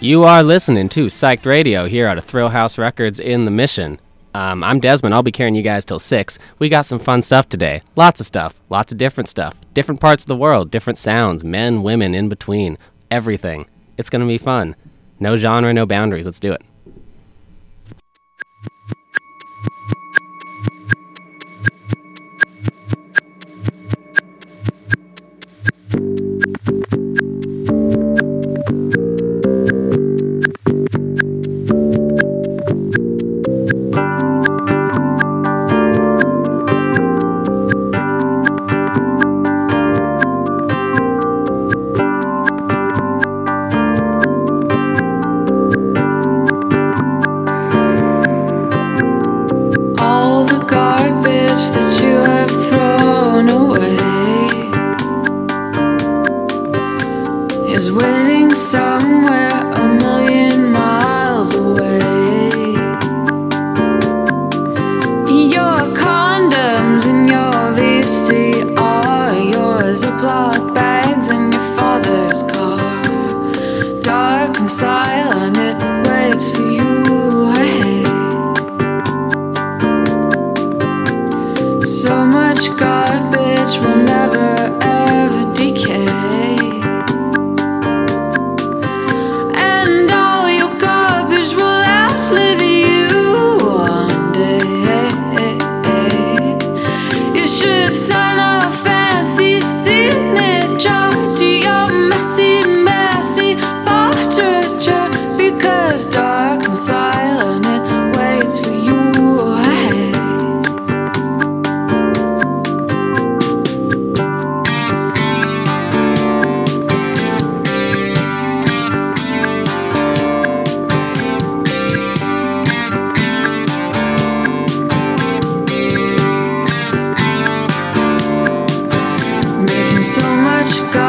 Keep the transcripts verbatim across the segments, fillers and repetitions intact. You are listening to Psyched Radio here out of Thrillhouse Records in the Mission. Um, I'm Desmond. I'll be carrying you guys till six. We got some fun stuff today. Lots of stuff. Lots of different stuff. Different parts of the world. Different sounds. Men, women, in between. Everything. It's going to be fun. No genre, no boundaries. Let's do it. So much God.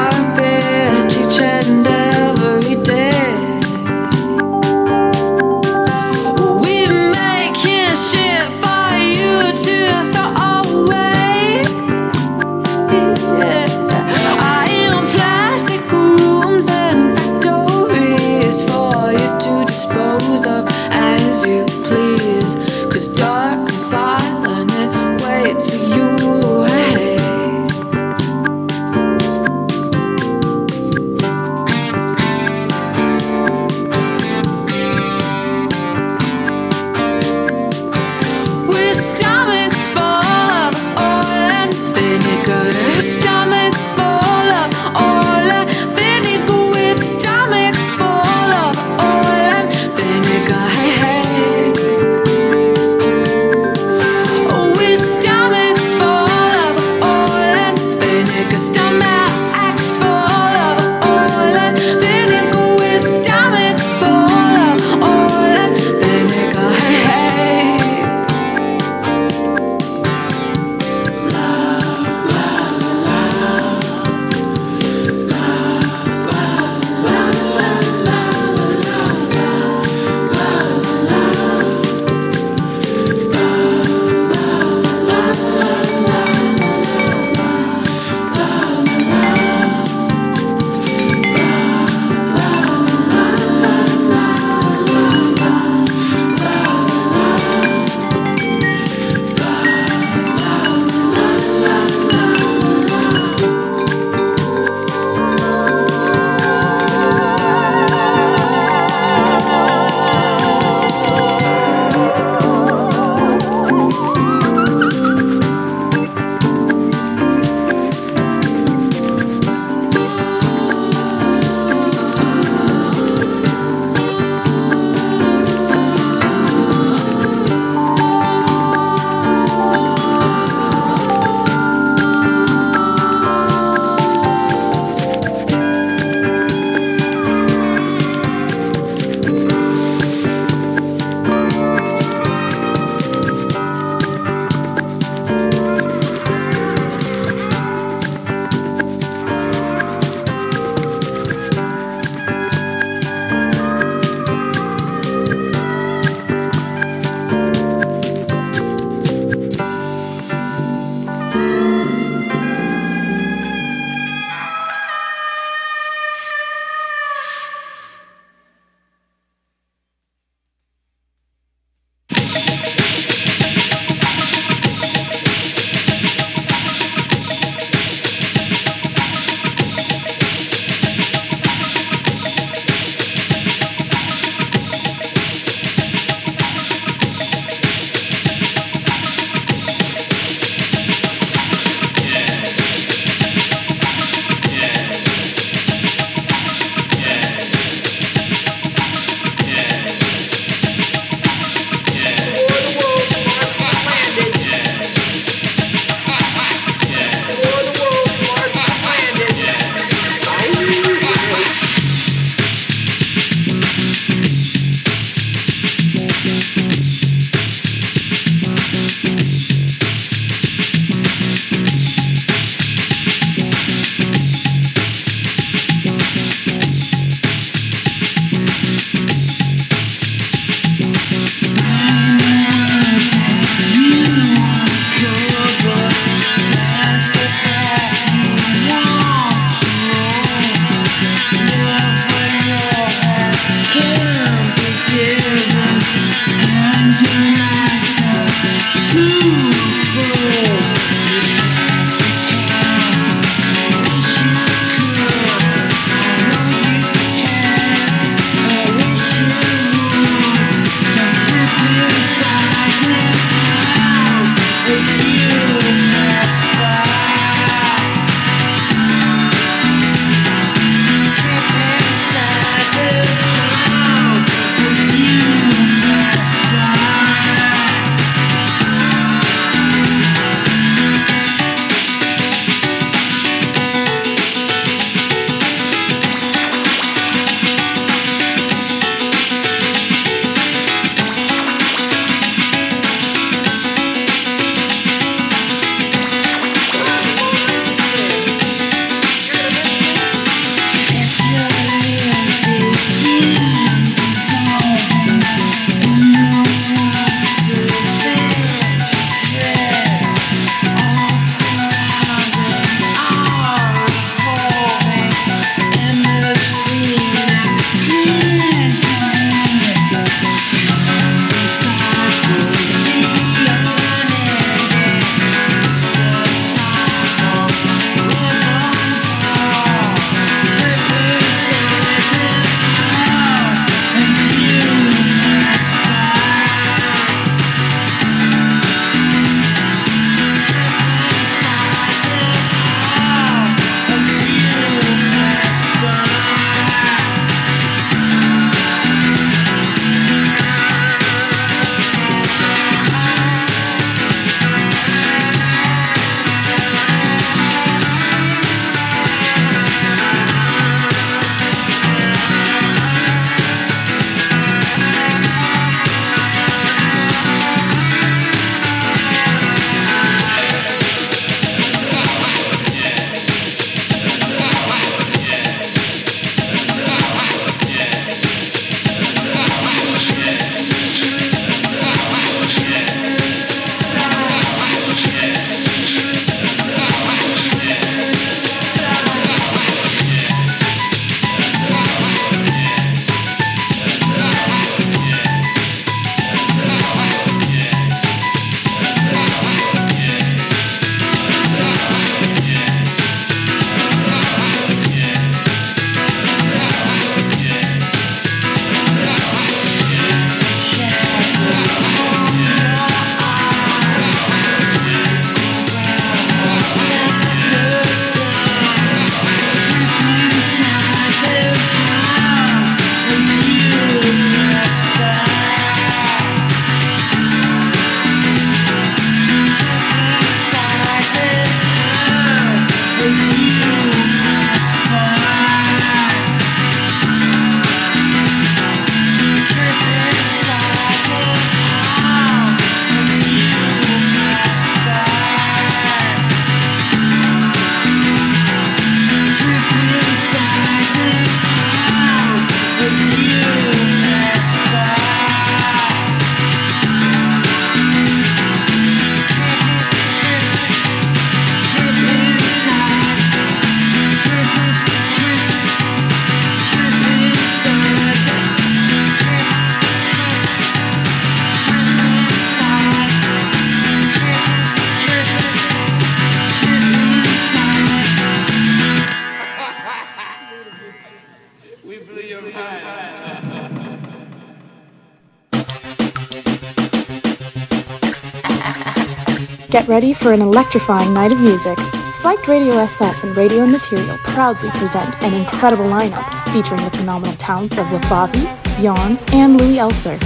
Ready for an electrifying night of music. Psyched Radio S F and Radio Material proudly present an incredible lineup featuring the phenomenal talents of Lafavi, Jans, and Louis Elser.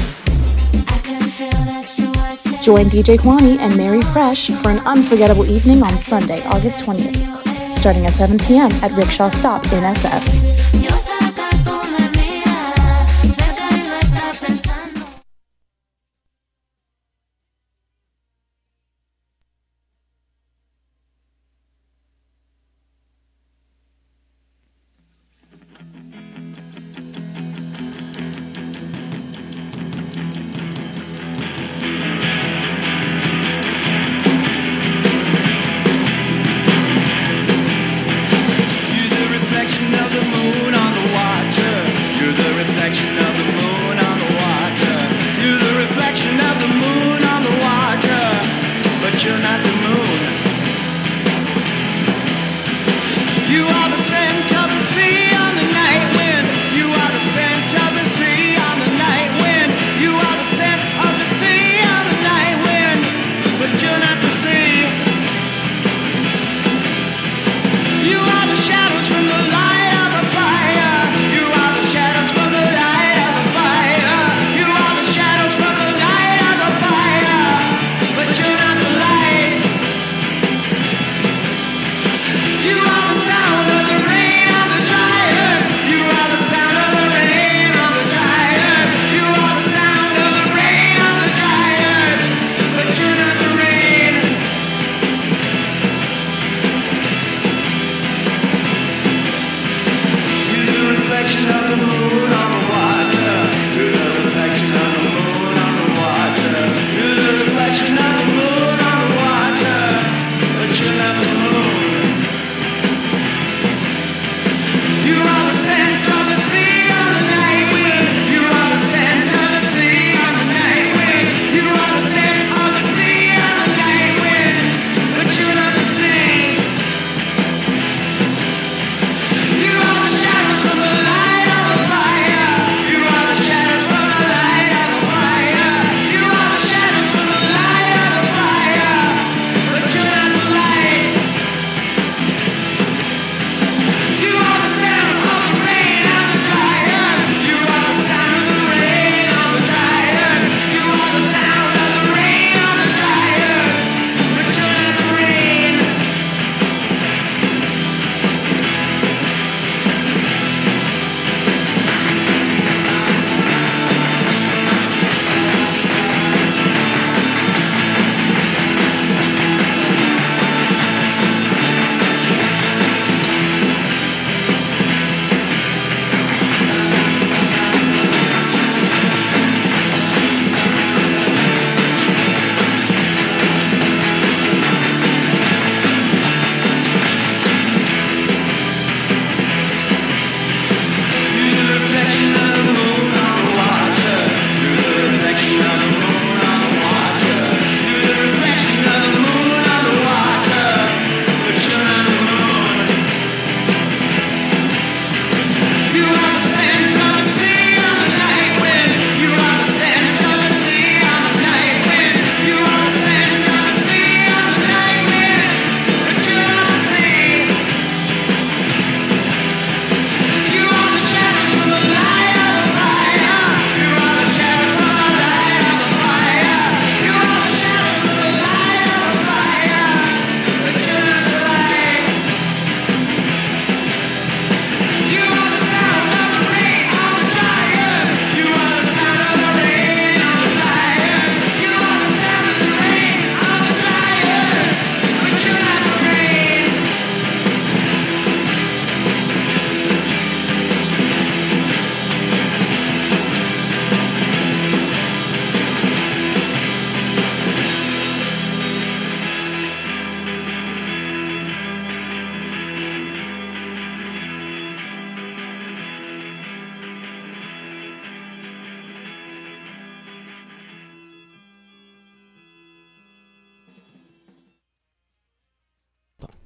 Join D J Juani and Mary Fresh for an unforgettable evening on Sunday, August twentieth, starting at seven p.m. at Rickshaw Stop in S F. Reflection of the moon on the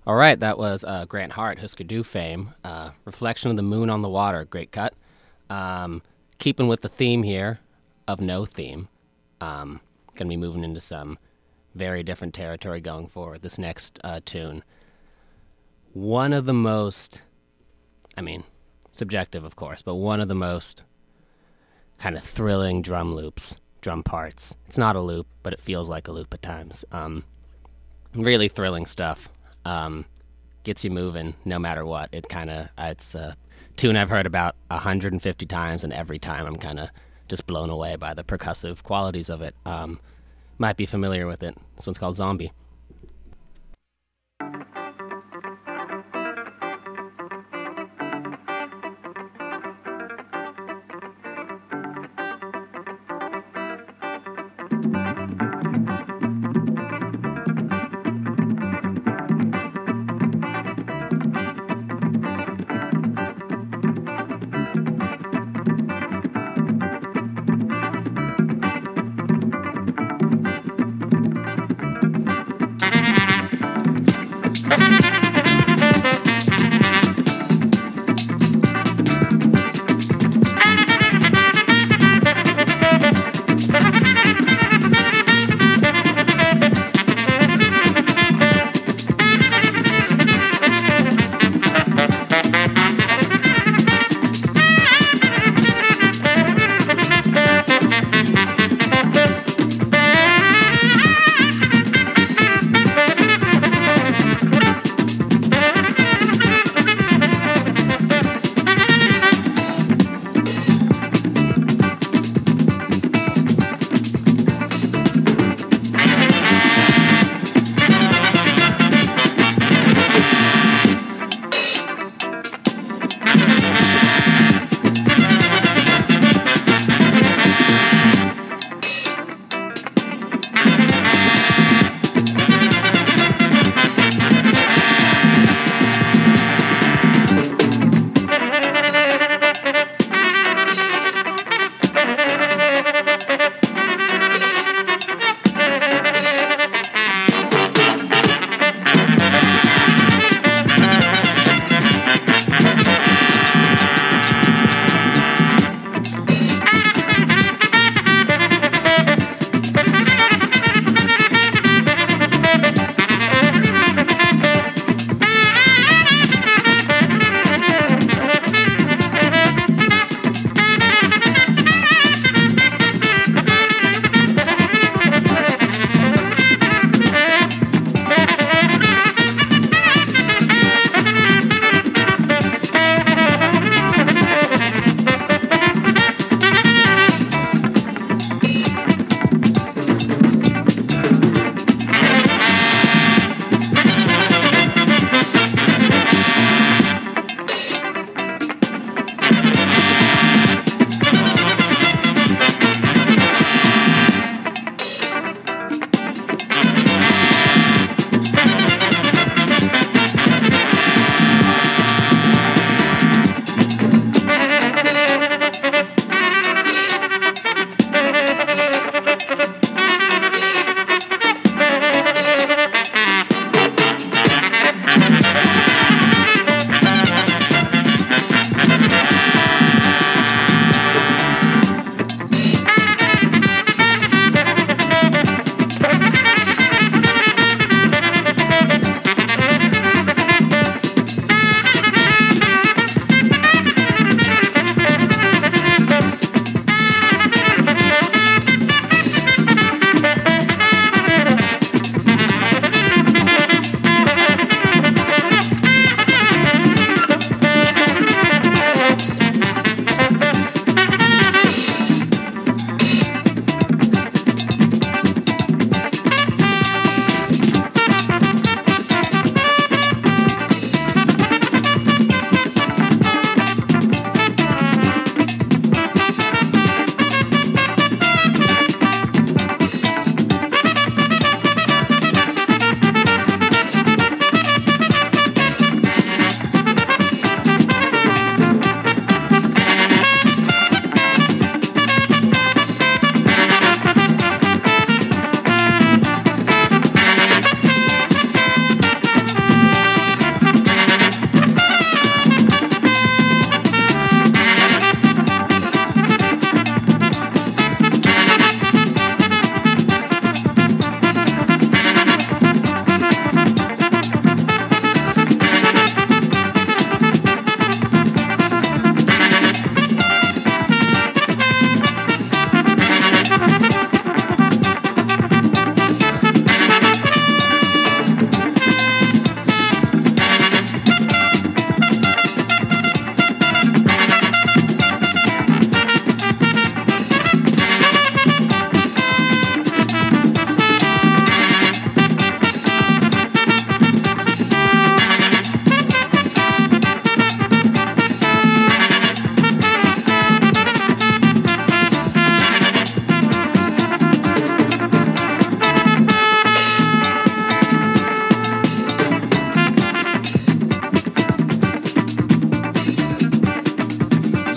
All right, that was uh, Grant Hart, Husker Du fame. Uh, Reflection of the Moon on the Water, great cut. Um, keeping with the theme here of no theme, um, going to be moving into some very different territory going forward. This next uh, tune, one of the most, I mean, subjective, of course, but one of the most kind of thrilling drum loops, drum parts. It's not a loop, but it feels like a loop at times. Um, really thrilling stuff. Um, gets you moving no matter what. It kind of, it's a tune I've heard about one hundred fifty times, and every time I'm kind of just blown away by the percussive qualities of it. Um, might be familiar with it. This one's called Zombie.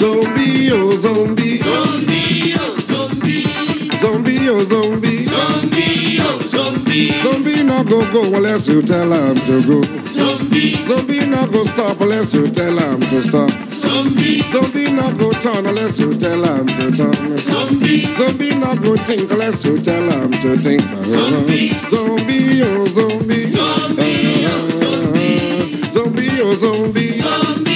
Zombie, oh zombie. Zombie, oh zombie. Zombie, oh zombie. Zombie, oh zombie. Zombie not go go unless you tell him to go. Zombie, zombie not go stop unless you tell him to stop. Zombie, zombie not go turn unless you tell him to turn. Zombie, zombie not go think unless you tell him to think. Zombie, zombie, oh zombie. Zombie, oh zombie. Zombie, oh zombie. Zombie, oh zombie.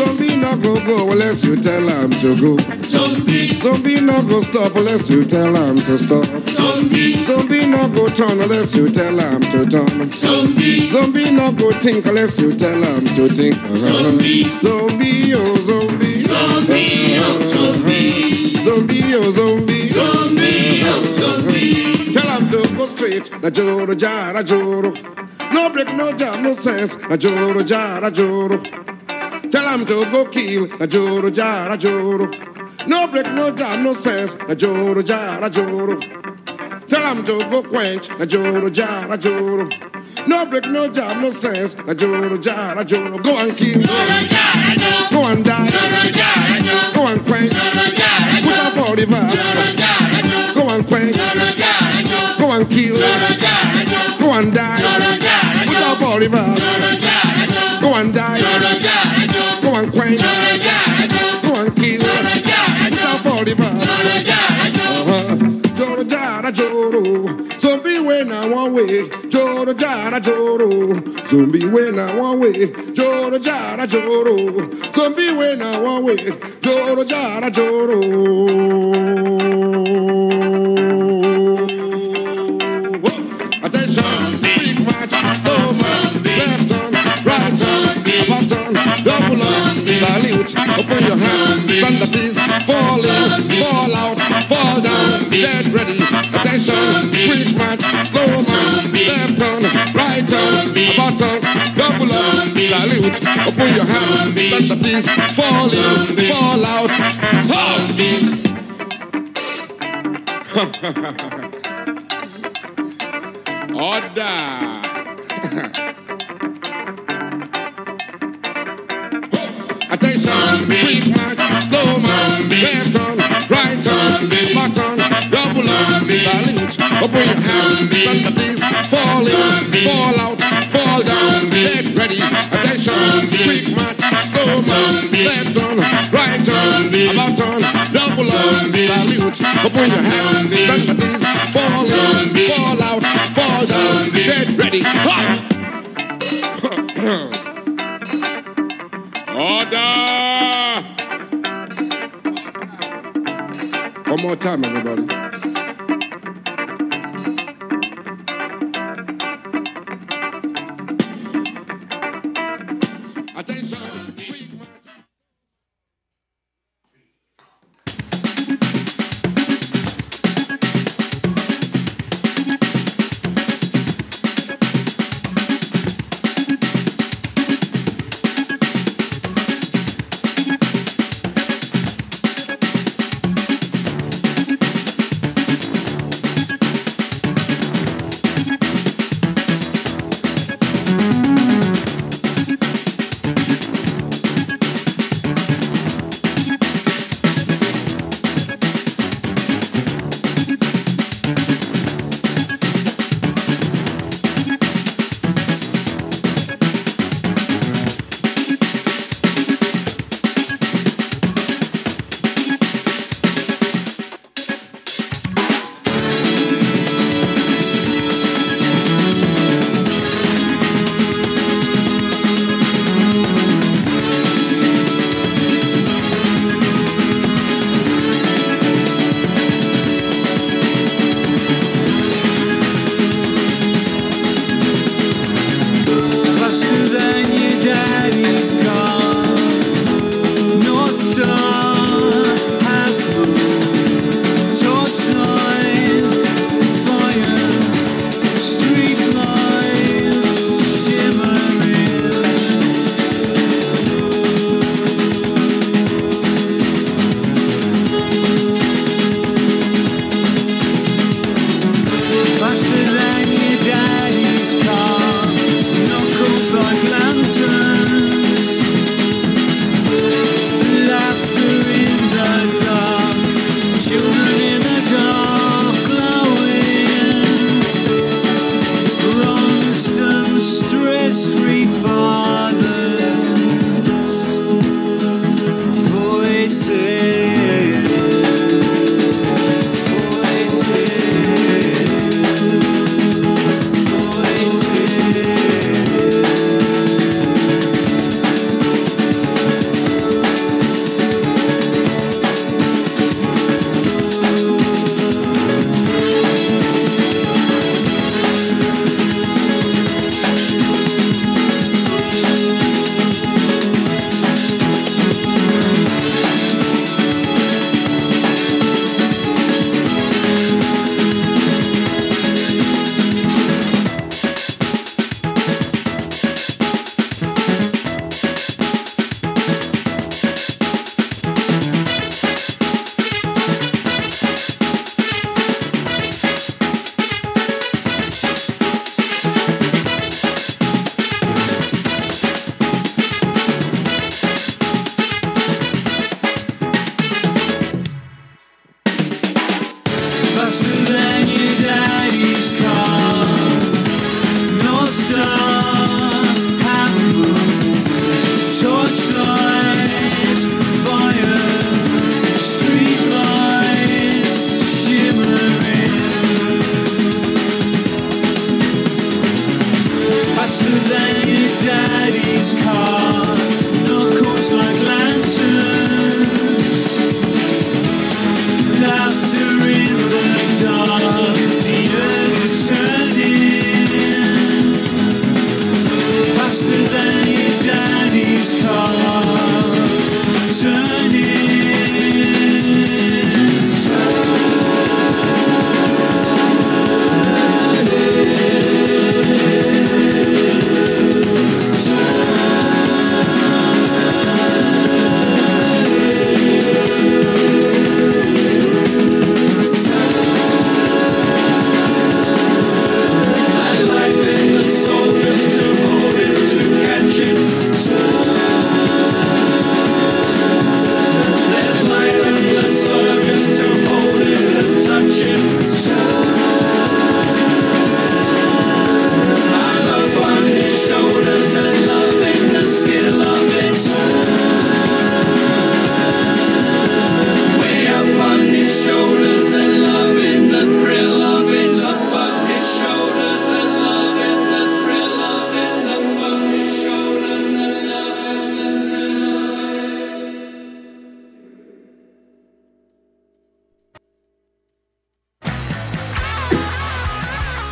Zombie not go go unless you tell him to go. Zombie, zombie not go stop unless you tell him to stop. Zombie, zombie not go turn unless you tell him to turn. Zombie, zombie not go think unless you tell him to think. Zombie, zombie oh zombie. Zombie oh zombie. Zombie oh zombie. Zombie oh zombie. Tell him to go straight. Na joro jara joro. No break, no jam, no sense. Na joro jara joro. Tell him to go kill. Na joro jara joro. No break, no jam, no sense. Na joro jara joro. Tell him to go quench. Na joro jara joro. No break, no jam, no sense. Na joro jara joro. Go and kill. Joro jara joro. Go and die. Joro jara joro. Go and quench. Joro jara joro. Put up all the verse. Joro jara joro. Go and quench. Joro jara joro. Go and kill. Joro jara joro. Go and die. Joro jara joro. Put up all the verse. Joro jara joro. Go and die. Joro jara joro. Go and quench. Joro jara joro. Go and kill. Joro jara joro. Put up all the verse. Joro jara joro. Joro jara joro. Zombie when I one way, Joro Jara Joro. Zombie when I one way, Joro Jara Joro. Zombie when I one way, Joro Jara Joro. Oh, attention, big match, slow match, left on, right on, left on, double on, salute, open your hands, stand that is, fall in, fall out, fall down, get ready. Attention, quick match, slow match, left turn, right turn, about turn, double up, salute, open your hand, stand the piece, fall in, fall out, toss! Order! Attention, quick match, slow match, left turn, right turn, about turn, salute, open your hands, stand the things, fall in, fall out, fall down, get ready, attention, quick match, slow match, left on, right on, about on, double on, salute, open your hands, stand the things, fall in, fall out, fall down, get ready, hot! Order! One more time, everybody. Like lanterns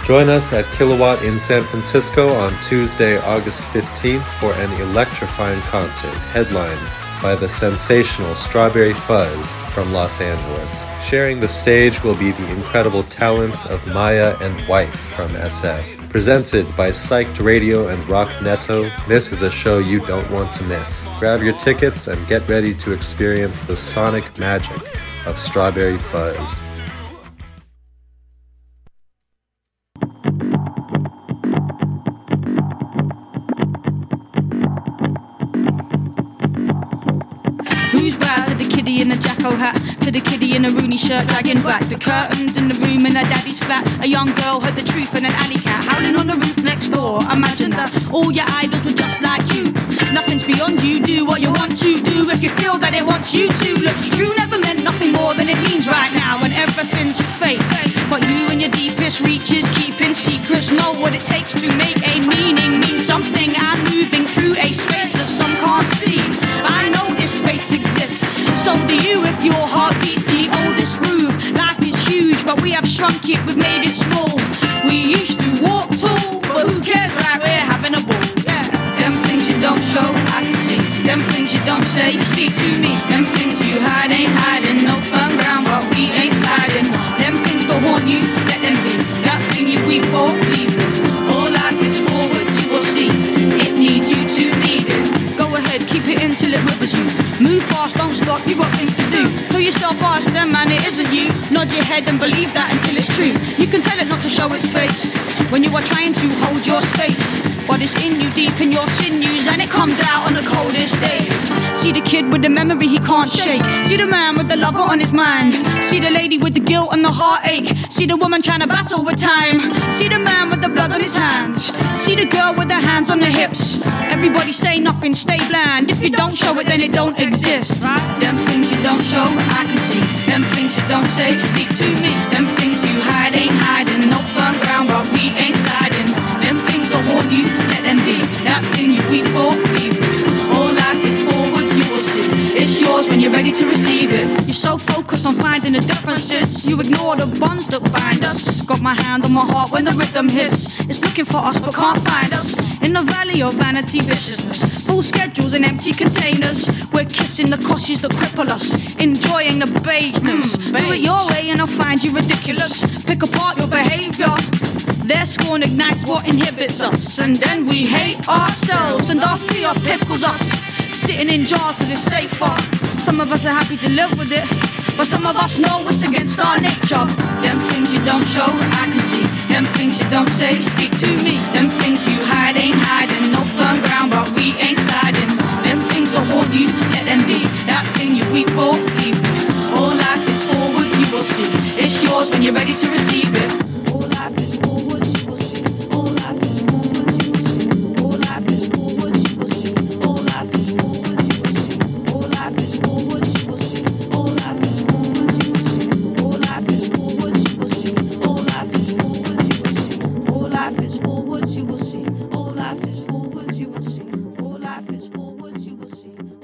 Join us at Kilowatt in San Francisco on Tuesday, August fifteenth for an electrifying concert headlined by the sensational Strawberry Fuzz from Los Angeles. Sharing the stage will be the incredible talents of Maya and Wife from S F. Presented by Psyched Radio and Rock Neto, this is a show you don't want to miss. Grab your tickets and get ready to experience the sonic magic of Strawberry Fuzz. To the kiddie in a Rooney shirt, dragging back the curtains in the room in her daddy's flat. A young girl heard the truth and an alley cat howling on the roof next door. Imagine that all your idols were just like you. Nothing's beyond you, do what you want to do. If you feel that it wants you to, look, true never meant nothing more than it means right now. And everything's fake, but you and your deepest reaches, keeping secrets, know what it takes to make a meaning mean something. I'm moving through a space that some can't see. I know this space exists, so do you. If your heart beats the oldest groove, life is huge, but we have shrunk it, we've made it small. We used to walk tall, but who cares, right? We're having a ball. Yeah. Them things you don't show, I can see. Them things you don't say, you speak to me. Them things you hide ain't hiding, no firm ground, but we ain't sliding. Them things that haunt you, let them be. That thing you weep for, leave it. All life is forward, you will see. It needs you to leave it. Go ahead, keep it in till it rivers you. Move fast, don't stop, you got things to do. Pull yourself past them, man, it isn't you. Nod your head and believe that until it's true. You can tell it not to show its face when you are trying to hold your space. but it's in you, deep in your sinews, and it comes out on the coldest days. See the kid with the memory he can't shake. See the man with the lover on his mind. See the lady with the guilt and the heartache. See the woman trying to battle with time. See the man with the blood on his hands. See the girl with her hands on the hips. Everybody say nothing, stay blind. If you don't show it, then it don't exist. Them things you don't show, I can see. Them things you don't say, speak to me. Them things you hide ain't hiding. No firm ground, but we ain't sliding. Them things don't haunt you, let them be. That thing you weep for, leave you. All life is forward, you will see. It's yours when you're ready to receive it. You're so focused on finding the differences, you ignore the bonds that bind us. Got my hand on my heart when the rhythm hits. It's looking for us but can't find us. In the valley of vanity viciousness, full schedules and empty containers, we're kissing the cushions that cripple us, enjoying the beigeness. Mm, do it your way and I'll find you ridiculous. Pick apart your behaviour. Their scorn ignites what inhibits us, and then we hate ourselves, and our fear pickles us. Sitting in jars till it's safer. Some of us are happy to live with it, but some of us know it's against our nature. Them things you don't show, I can see. Them things you don't say, speak to me. Them things you hide ain't hiding. No firm ground, but we ain't sliding. Them things that haunt you, let them be. That thing you weep for, leave you. All life is forward, you will see. It's yours when you're ready to receive it. All life is forward, you will see. All life is forward, you will see. All life is forward, you will see. All life is forward, you will see. All life is forward, you will see. All life is forward, you will see. All life is forward, you will see. All life is forward, you will see. All life is forward, you will see. All life is forward, you will see. All life is forward.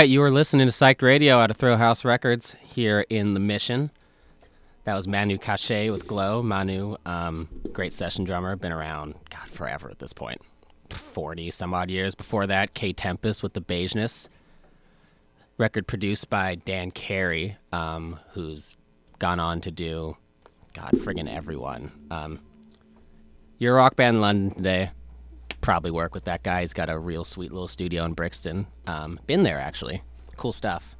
You are listening to Psyched Radio out of Thrillhouse Records here in the Mission. That was Manu Cachet with Glow. Manu, um, great session drummer, been around, God, forever at this point. forty some odd years. Before that, K Tempest with The Beigeness. Record produced by Dan Carey, um, who's gone on to do, God, friggin' everyone. Um, Your Rock Band London today, probably work with that guy. He's got a real sweet little studio in Brixton. Um, been there, actually. Cool stuff.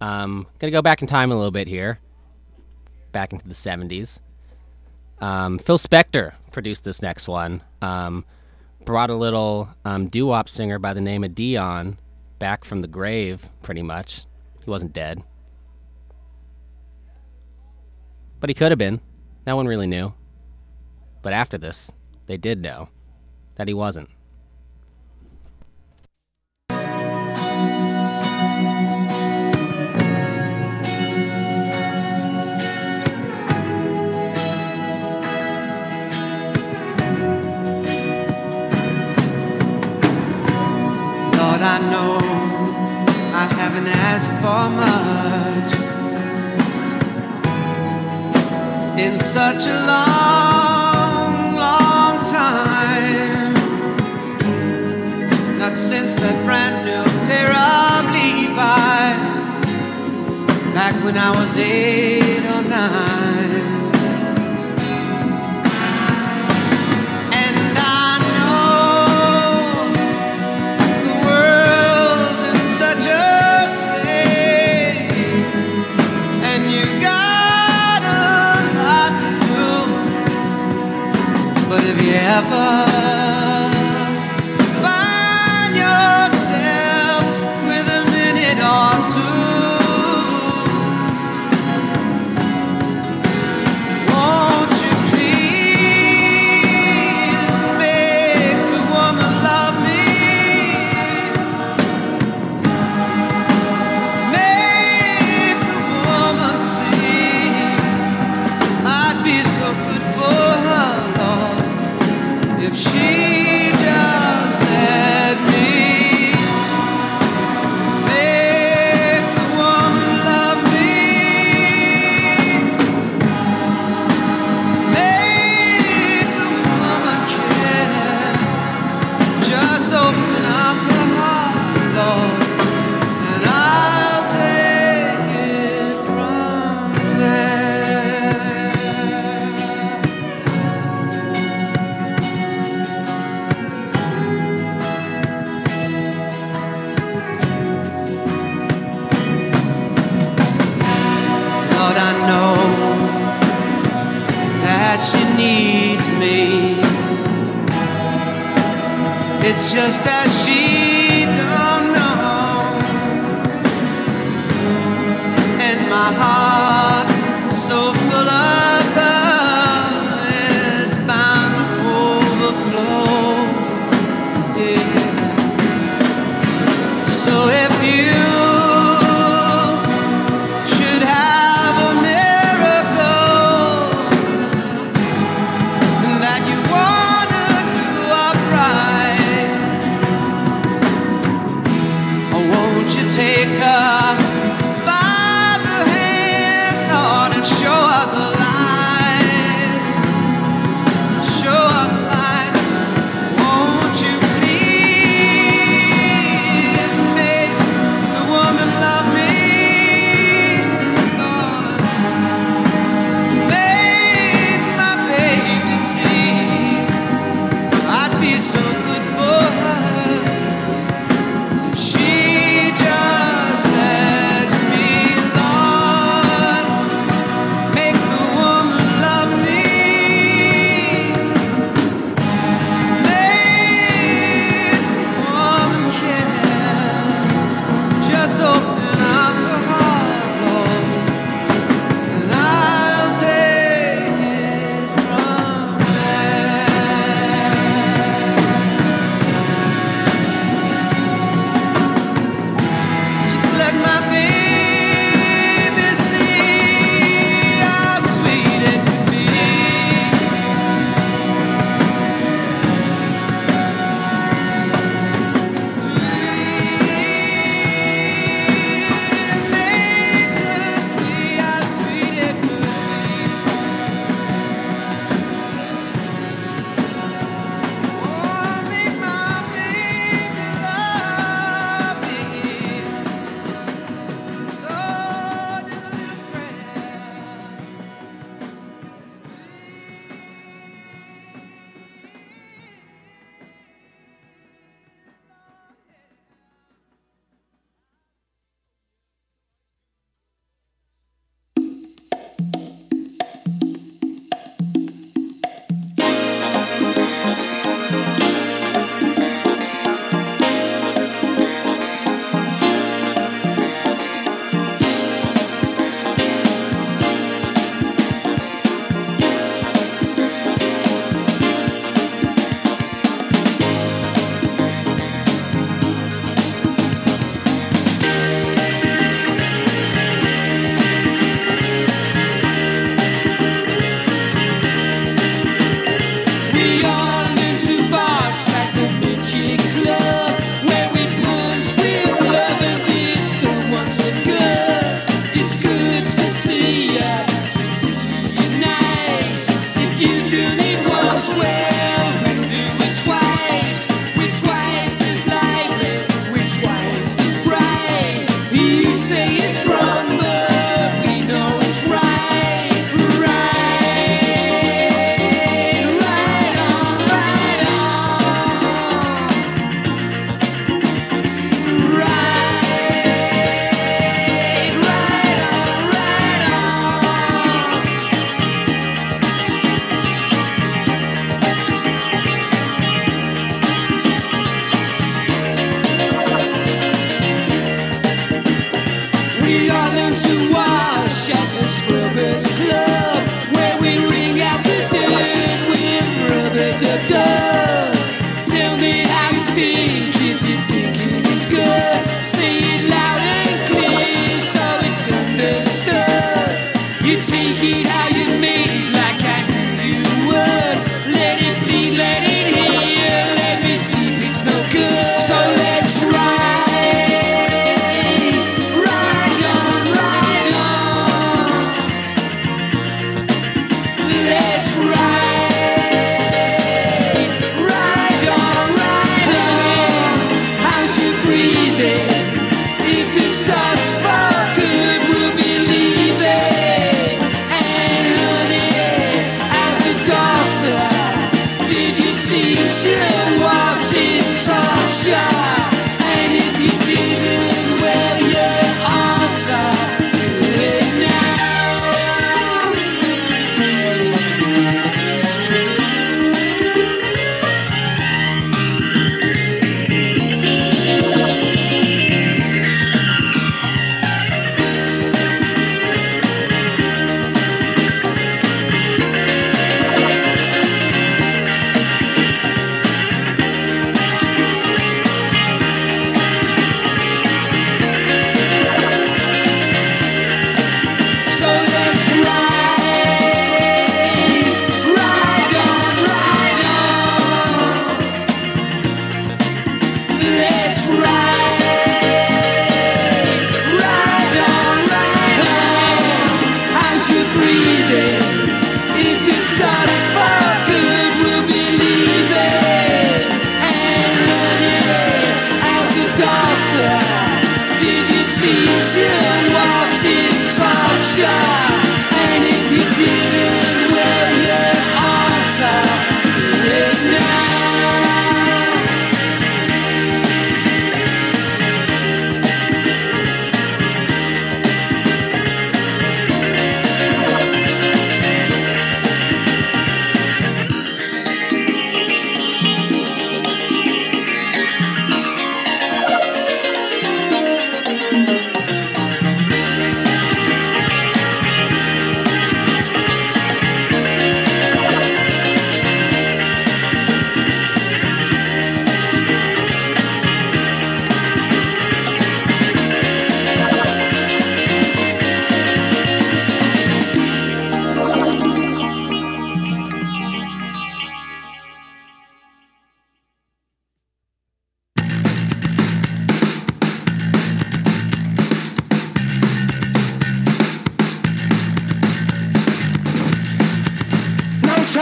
Um, gonna go back in time a little bit here. Back into the seventies. Um, Phil Spector produced this next one. Um, brought a little um, doo-wop singer by the name of Dion back from the grave, pretty much. He wasn't dead. But he could have been. No one really knew. But after this, they did know that he wasn't. I know I haven't asked for much in such a long, long time. Not since that brand new pair of Levi's, back when I was eight or nine. Ever find yourself with a minute or two, won't you please make the woman love me? Make the woman see I'd be so good for her, Lord, if she just let me. Make the woman love me. Make the woman care. Just open up your heart, Lord, and I'll take it from there. I know that she needs me. It's just that she don't know, and my heart so full of love is bound to overflow. Yeah. So if you take her by the hand.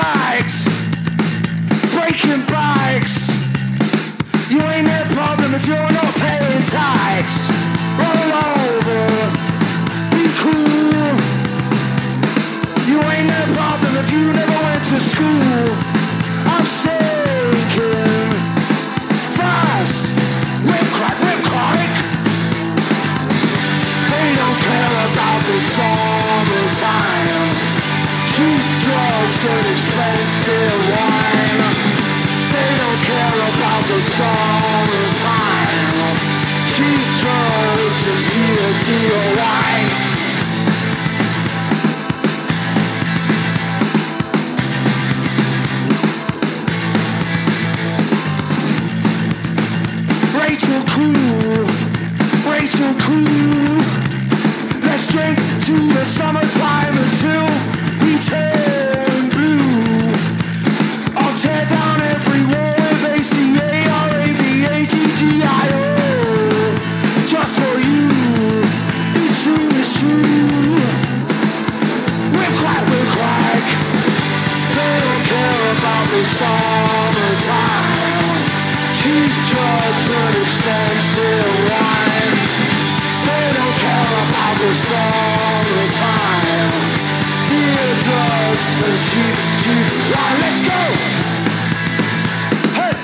tides, breaking bikes. You ain't their problem if you're not paying tides. Roll over, be cool. You ain't their problem if you never went to school. I'm sinking fast, whip crack, whip crack. They don't care about this all the time. Cheap drugs and expensive wine. They don't care about the song or time. Cheap drugs and dear, dear wine. Rachel Cool, Rachel Cool. Let's drink to the summertime until turn blue. I'll tear down every wall with A C A R A V A G G I O just for you. It's true, it's true. We're quack, we're quack. They don't care about the summertime. Cheap drugs and expensive wine. They don't care about the summertime. Dear drugs, the cheap, cheap wine. Let's go! Hey!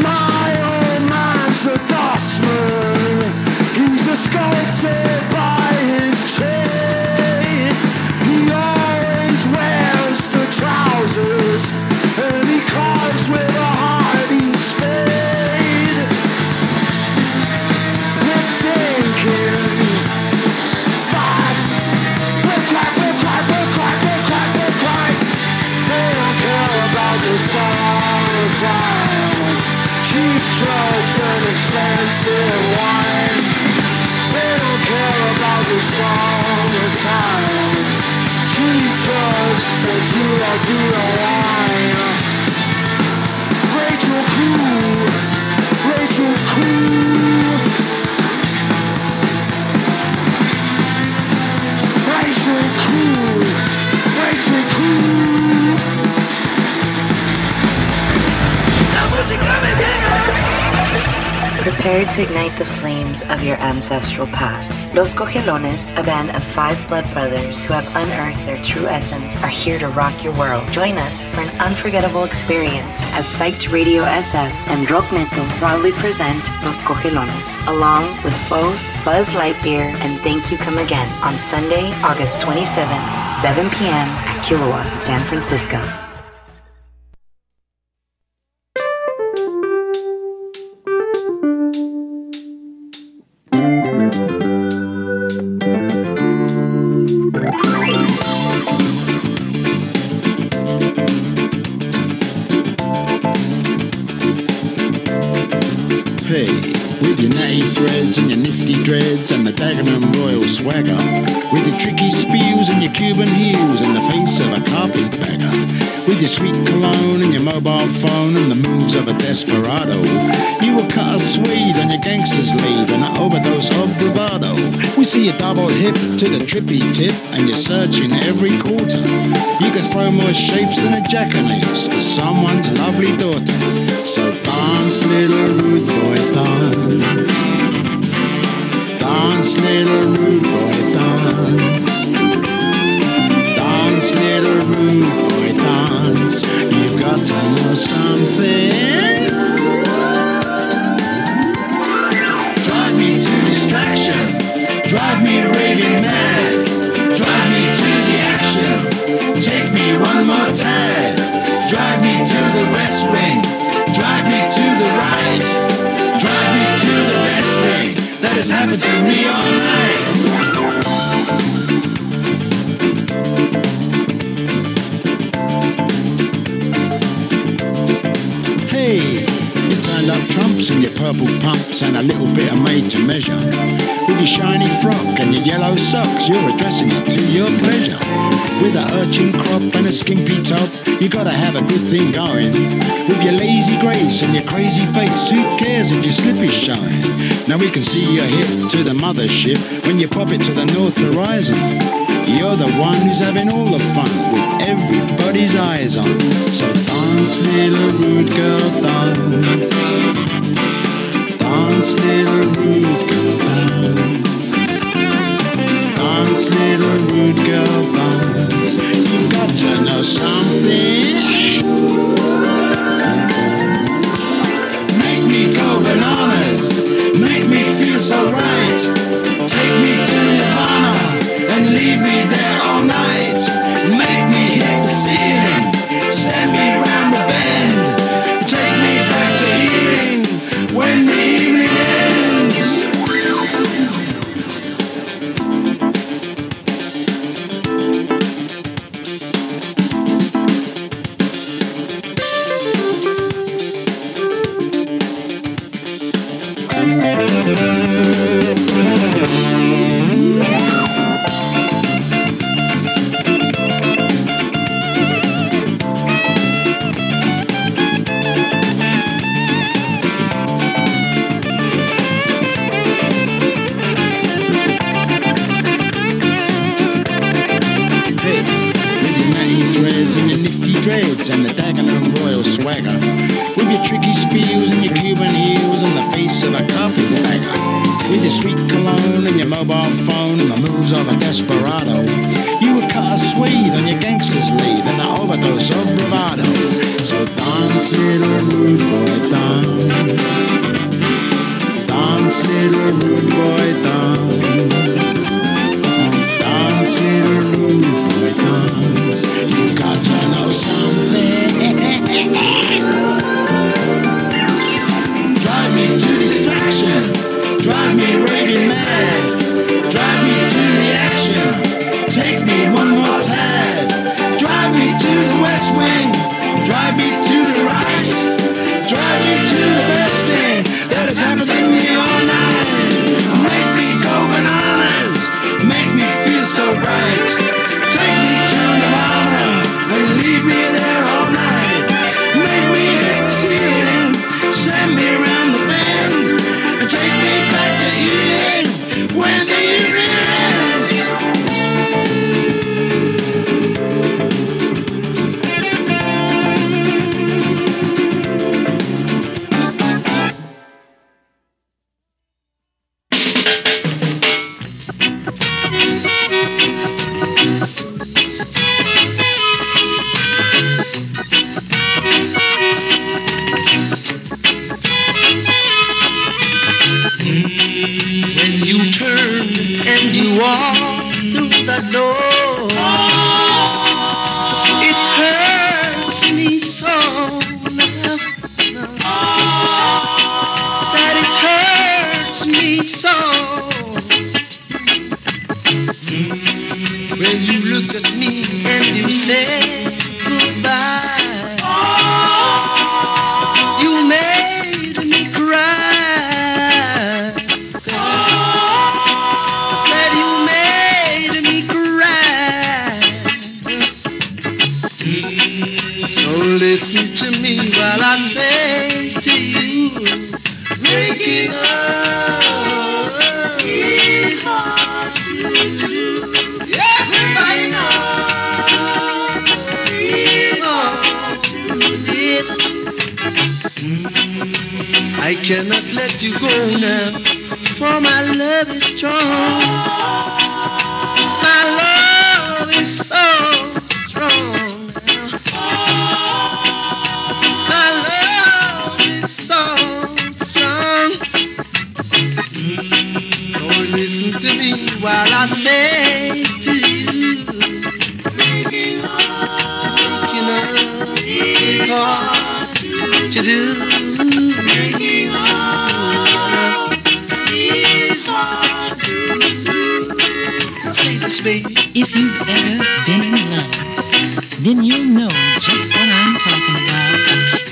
My old man's a dustman. He's a sculptor by his trade. He always wears the trousers, and he carves with a hearty spade. Summertime, cheap drugs and expensive wine. They don't care about the summertime. Cheap drugs and dealer, dealer wine. Rachel Cool, Rachel Cool. Rachel Cool, Rachel Cool. Prepare to ignite the flames of your ancestral past. Los Cogelones, a band of five blood brothers who have unearthed their true essence, are here to rock your world. Join us for an unforgettable experience as Psyched Radio S F and Rock Neto proudly present Los Cogelones, along with Foes, Buzz Lightyear, and Thank You Come Again on Sunday, August twenty-seventh, seven p.m. at Kilowatt, San Francisco. And the Dagenham Royal swagger, with your tricky spews and your Cuban heels in the face of a carpetbagger, with your sweet cologne and your mobile phone and the moves of a desperado. You will cut a Swede on your gangster's lead and an overdose of bravado. We see you double hip to the trippy tip and you're searching every quarter. You could throw more shapes than a jackanapes for someone's lovely daughter. So dance, little rude boy, dance. Dance, little rude boy, dance. Dance, little rude boy, dance. You've got to know something. Drive me to distraction. Drive me raving mad. Drive me to the action. Take me one more time. Drive me to the west wing. Drive me to the right. Drive me to the best thing that has happened to me all night. Hey, you turned up trumps in your purple pumps and a little bit of made to measure. With your shiny frock and your yellow socks, you're addressing it to your pleasure. With a urchin crop and a skimpy top, you gotta have a good thing going. With your lazy grace and your crazy face, who cares if your slip is shine? Now we can see your hip to the mothership when you pop it to the north horizon. You're the one who's having all the fun with everybody's eyes on. So dance, little rude girl, dance. Dance, little rude girl, dance. Dance, little rude girl, dance. You've got to know something. Make me go bananas. Make me feel so right. Take me to Nirvana. And leave me there all night. Make me hit the ceiling. Send me round the bend. Take me back to healing when the evening ends.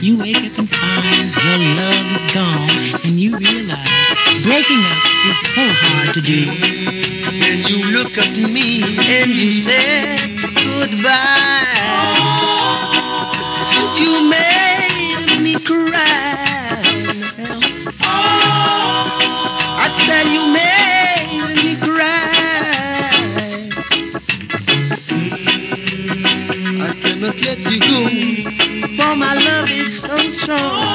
You wake up and find your love is gone, and you realize Breaking up is so hard to do. Then you look at me and you say goodbye. You made me cry. I said you made me cry. I cannot let you go, for my love is so strong.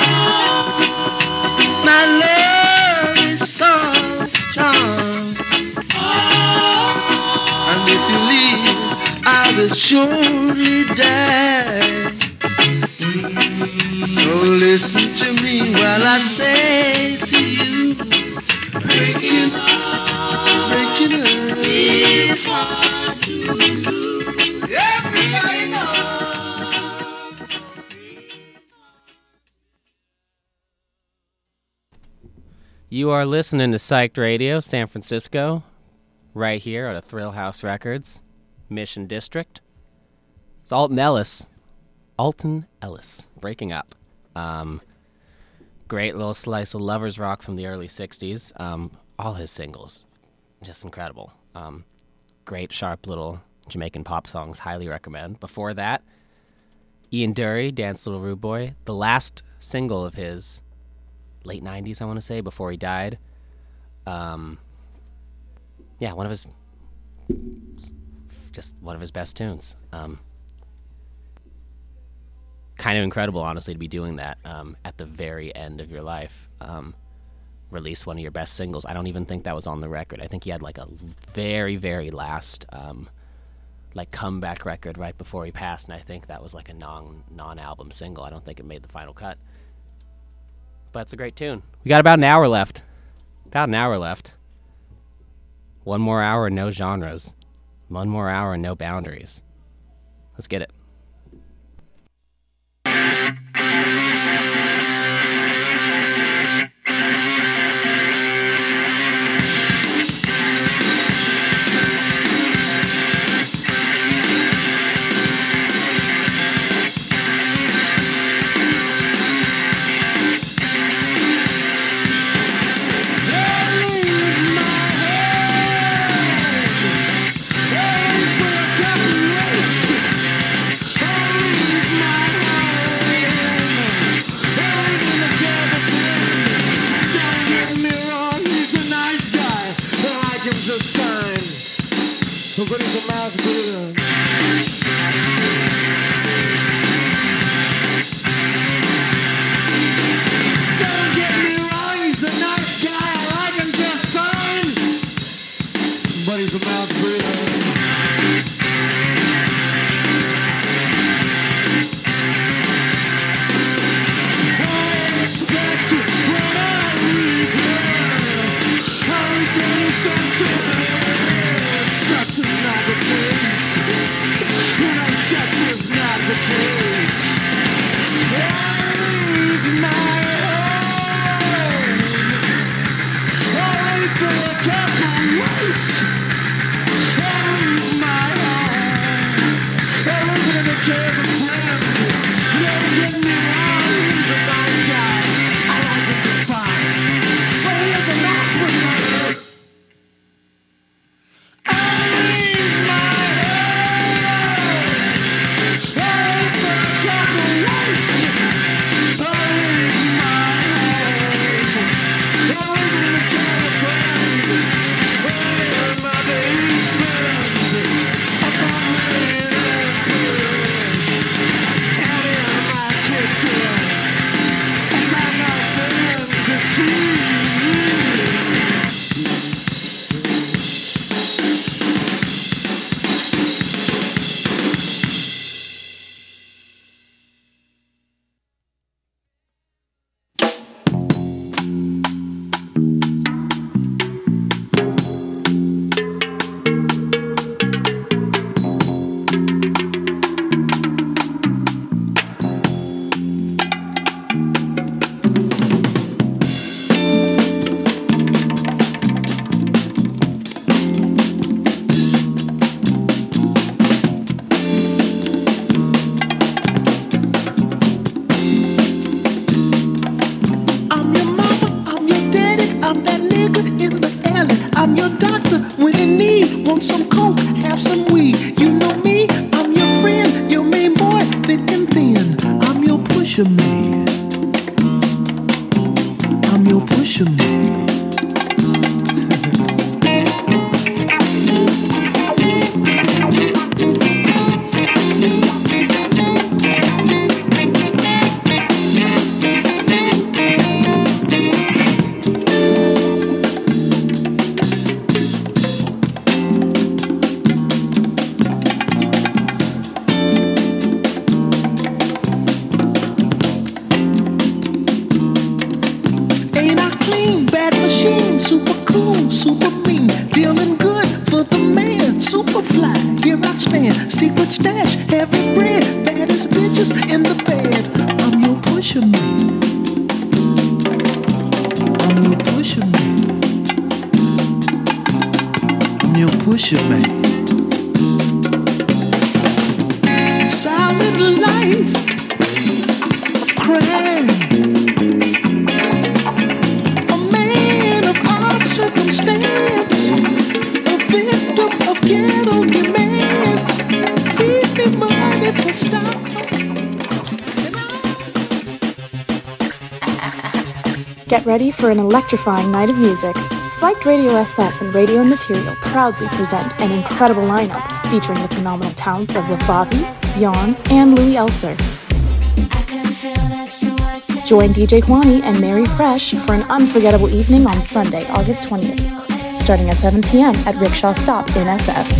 My love. Surely die. So listen to me while I say to you, breaking up, breaking up is hard to do. Everybody knows. You are listening to Psyched Radio, San Francisco, right here at a Thrillhouse Records, Mission District. It's Alton Ellis. Alton Ellis. Breaking Up. Um, great little slice of lovers rock from the early sixties. Um, all his singles. Just incredible. Um, great, sharp little Jamaican pop songs. Highly recommend. Before that, Ian Dury, Dance Little Rude Boy. The last single of his, late nineties, I want to say, before he died. Um, yeah, one of his... Just one of his best tunes. Um... Kind of incredible, honestly, to be doing that um, at the very end of your life. Um, release one of your best singles. I don't even think that was on the record. I think he had like a very, very last um, like comeback record right before he passed, and I think that was like a non, non-album single. I don't think it made the final cut. But it's a great tune. We got about an hour left. About an hour left. One more hour and no genres. One more hour and no boundaries. Let's get it. Can't wait. I lose my heart. Want some coke? Have some weed. You know me, I'm your friend, your main boy, thick and thin. I'm your pusher man. I'm your pusher man. Ready for an electrifying night of music. Psyched Radio S F and Radio Material proudly present an incredible lineup featuring the phenomenal talents of Lafavi, Jans, and Louis Elser. Join D J Juani and Mary Fresh for an unforgettable evening on Sunday, August twentieth, starting at seven p.m. at Rickshaw Stop in S F.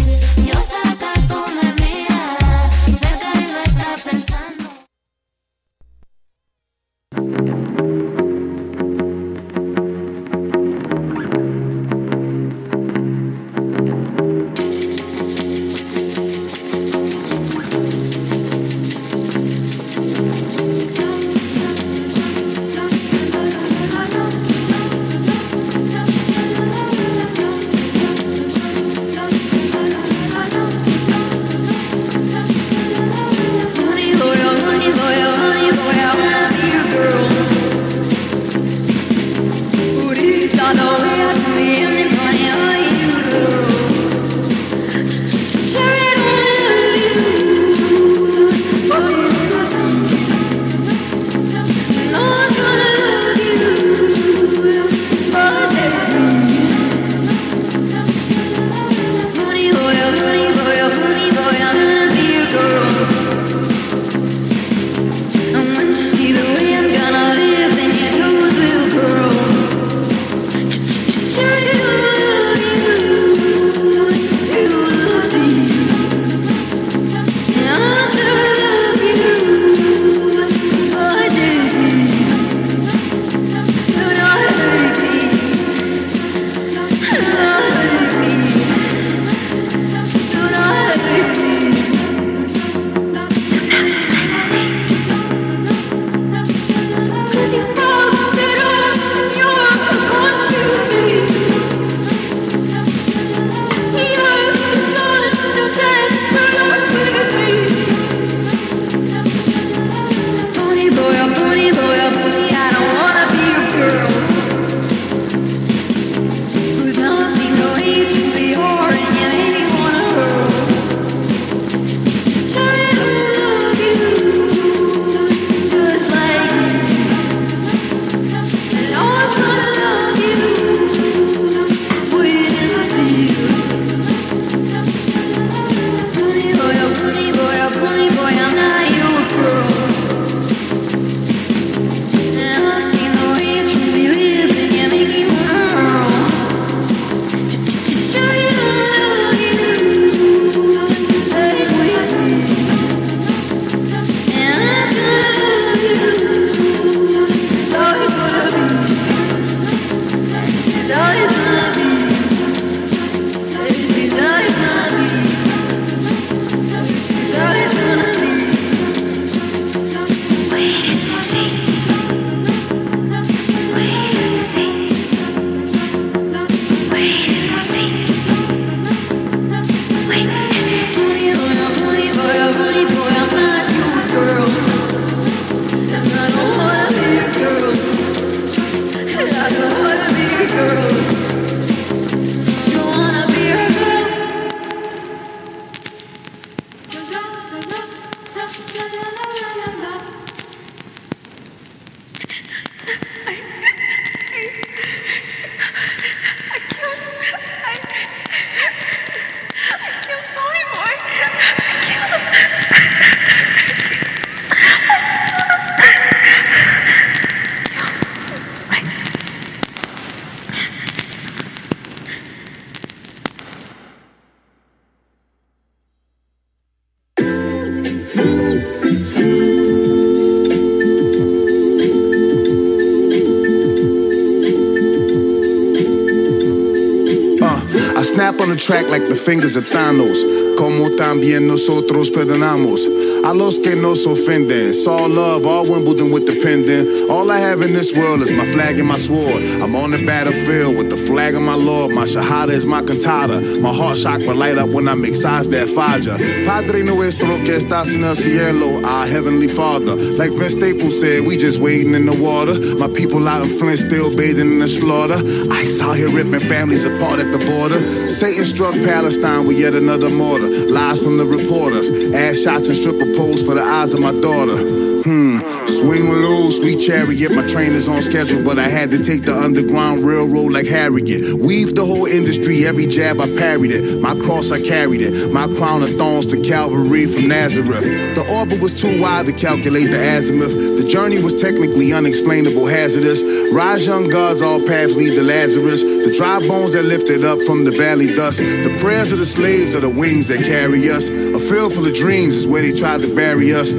on the track like the fingers of Thanos. Como también nosotros perdonamos a los que nos offenden. It's all love, all Wimbledon with the pendant. All I have in this world is my flag and my sword. I'm on the battlefield with the flag of my Lord. My shahada is my cantata. My heart chakra light up when I massage that faja. Padre nuestro que estás en el cielo, our heavenly father. Like Vince Staples said, we just wading in the water. My people out in Flint still bathing in the slaughter. Ice out here ripping families apart at the border. Satan struck Palestine with yet another mortar. Lies from the reporters, ass shots and stripper pose for the eyes of my daughter. Hmm, swing low, sweet chariot. My train is on schedule, but I had to take the underground railroad like Harriet. Weave the whole industry, every jab I parried it. My cross, I carried it. My crown of thorns to Calvary from Nazareth. The orbit was too wide to calculate the azimuth. The journey was technically unexplainable, hazardous. Rise, young gods, all paths lead to Lazarus. The dry bones that lifted up from the valley dust. The prayers of the slaves are the wings that carry us. A field full of dreams is where they tried to bury us.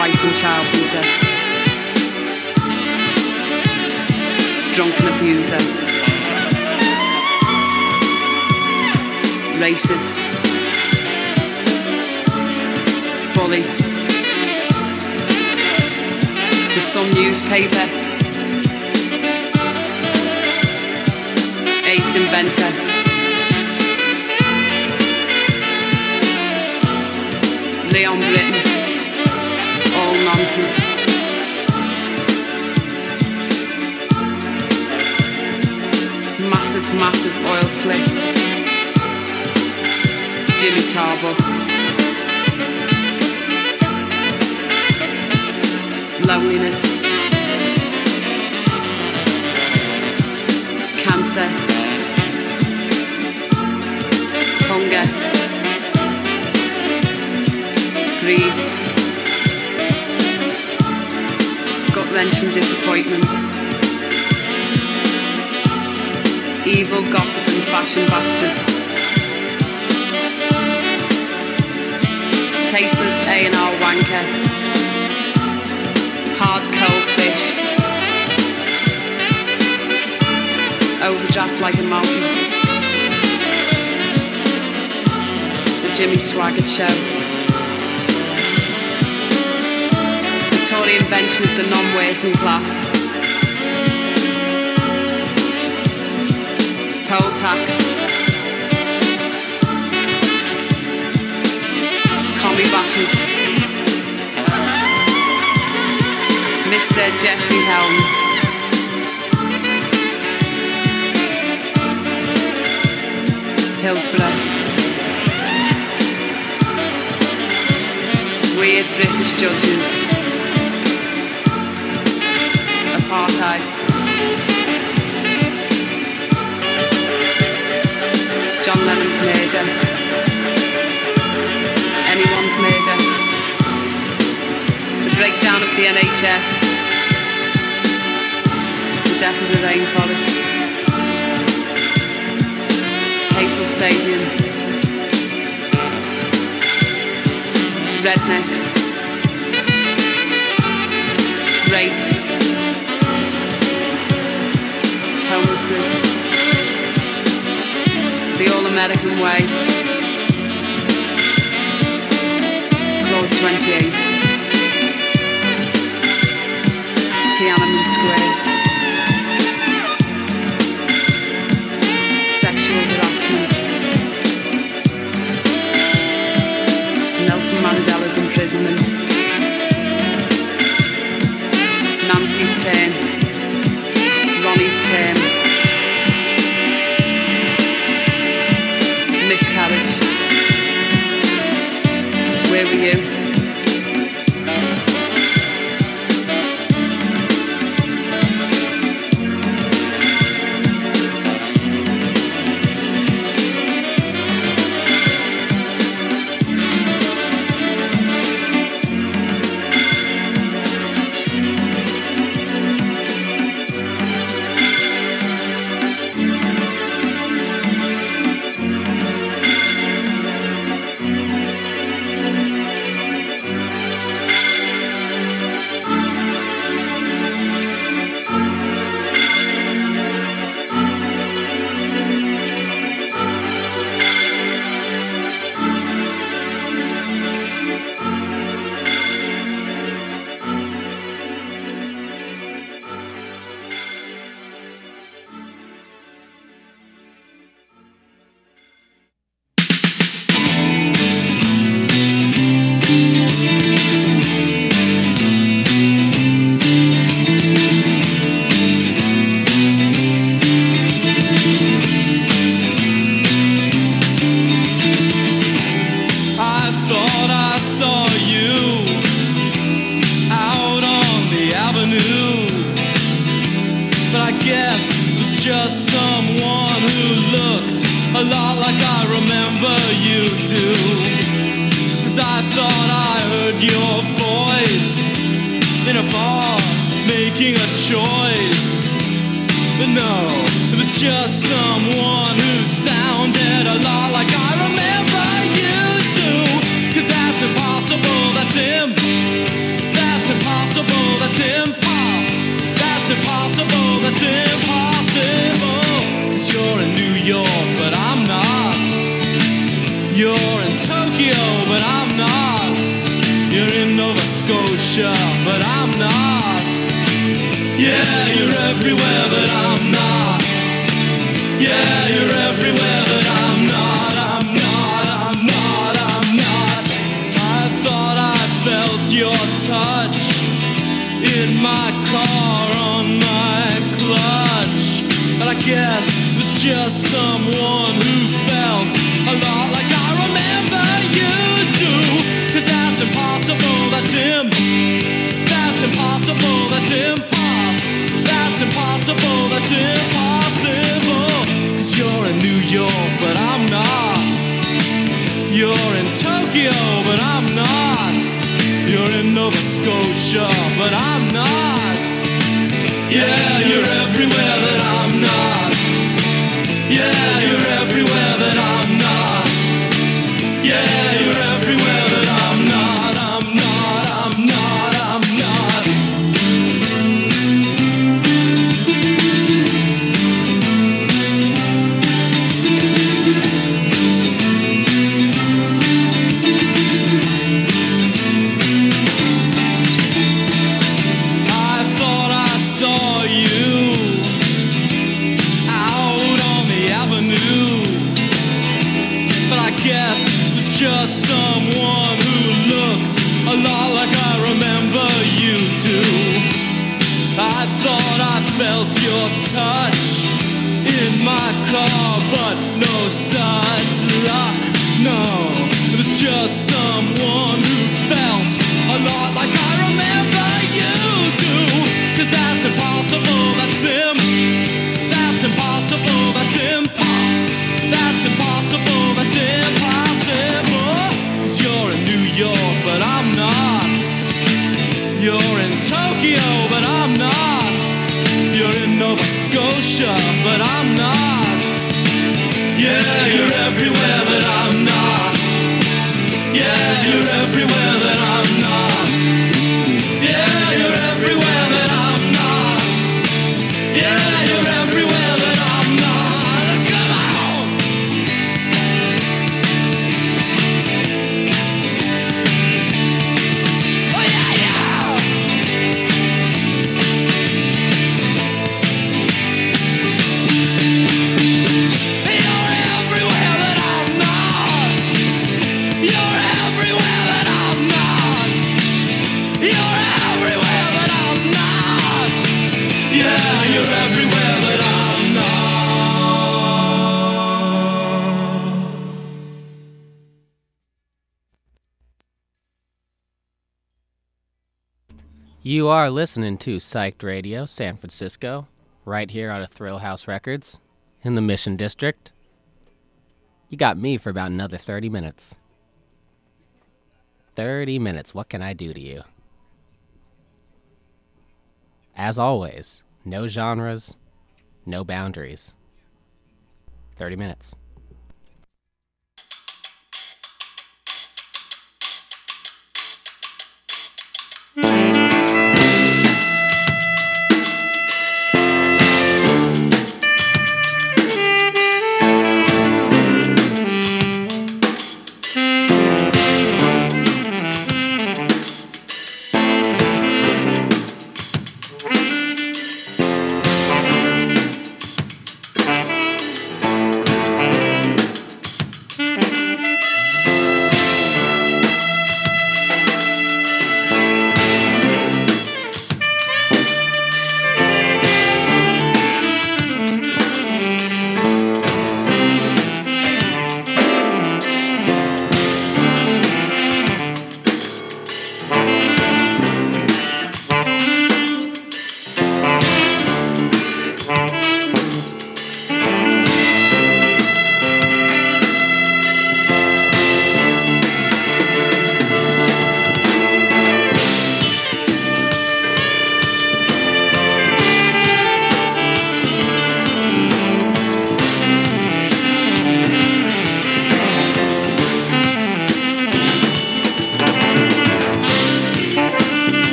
Wife and child, he said. drunken abuser, racist, bully. The Sun newspaper, AIDS inventor, Leon Britton, all nonsense. Massive, massive oil slick. Jimmy Tarbuck. Loneliness. Cancer. Hunger. Greed, gut-wrenching disappointment, evil gossip and fashion bastard, tasteless A and R wanker, hard cold fish, overdraft like a mountain, the Jimmy Swaggart show. The invention of the non-working class, poll tax, commie bashes, Mister Jesse Helms, Hillsborough, weird British judges. Apartheid. John Lennon's murder. Anyone's murder. The breakdown of the N H S. The death of the rainforest. Hazel Stadium. Rednecks. Rape. Homelessness, the all-American way, clause twenty-eight, Tiananmen Square, sexual harassment, Nelson Mandela's imprisonment, Nancy's turn. Ronnie's term, miscarriage, where were you? That's impossible, that's impossible, that's impossible. everywhere, but I'm not. Yeah, you're everywhere, but I'm not. I'm not, I'm not, I'm not. I thought I felt your touch in my car on my clutch, but I guess it was just someone who felt a lot like I remember you do. 'Cause that's impossible, that's him. That's impossible, that's him. That's impossible, that's impossible. 'Cause you're in New York, but I'm not. You're in Tokyo, but I'm not. You're in Nova Scotia, but I'm not. Yeah, you're everywhere, but I'm not. Yeah, you're everywhere, but I'm not. Yeah, you're everywhere, but I'm not. I'm not, I'm not, I'm not. Just someone who looked a lot like I remember you do. I thought I felt your touch in my car, but no such luck, no. It was just someone who felt a lot like I remember you do. 'Cause that's impossible, that's him. That's impossible, that's imposs. That's impossible, that's impossible. You're in New York, but I'm not. You're in Tokyo, but I'm not. You're in Nova Scotia, but I'm not. Yeah, you're everywhere, but I'm not. Yeah, you're everywhere, but I'm not. Yeah, you're everywhere, but I'm not. Yeah, you're everywhere, but I'm not. Come on! You are listening to Psyched Radio, San Francisco, right here out of Thrillhouse Records in the Mission District. You got me for about another thirty minutes. thirty minutes, what can I do to you? As always, no genres, no boundaries. thirty minutes. Thank you.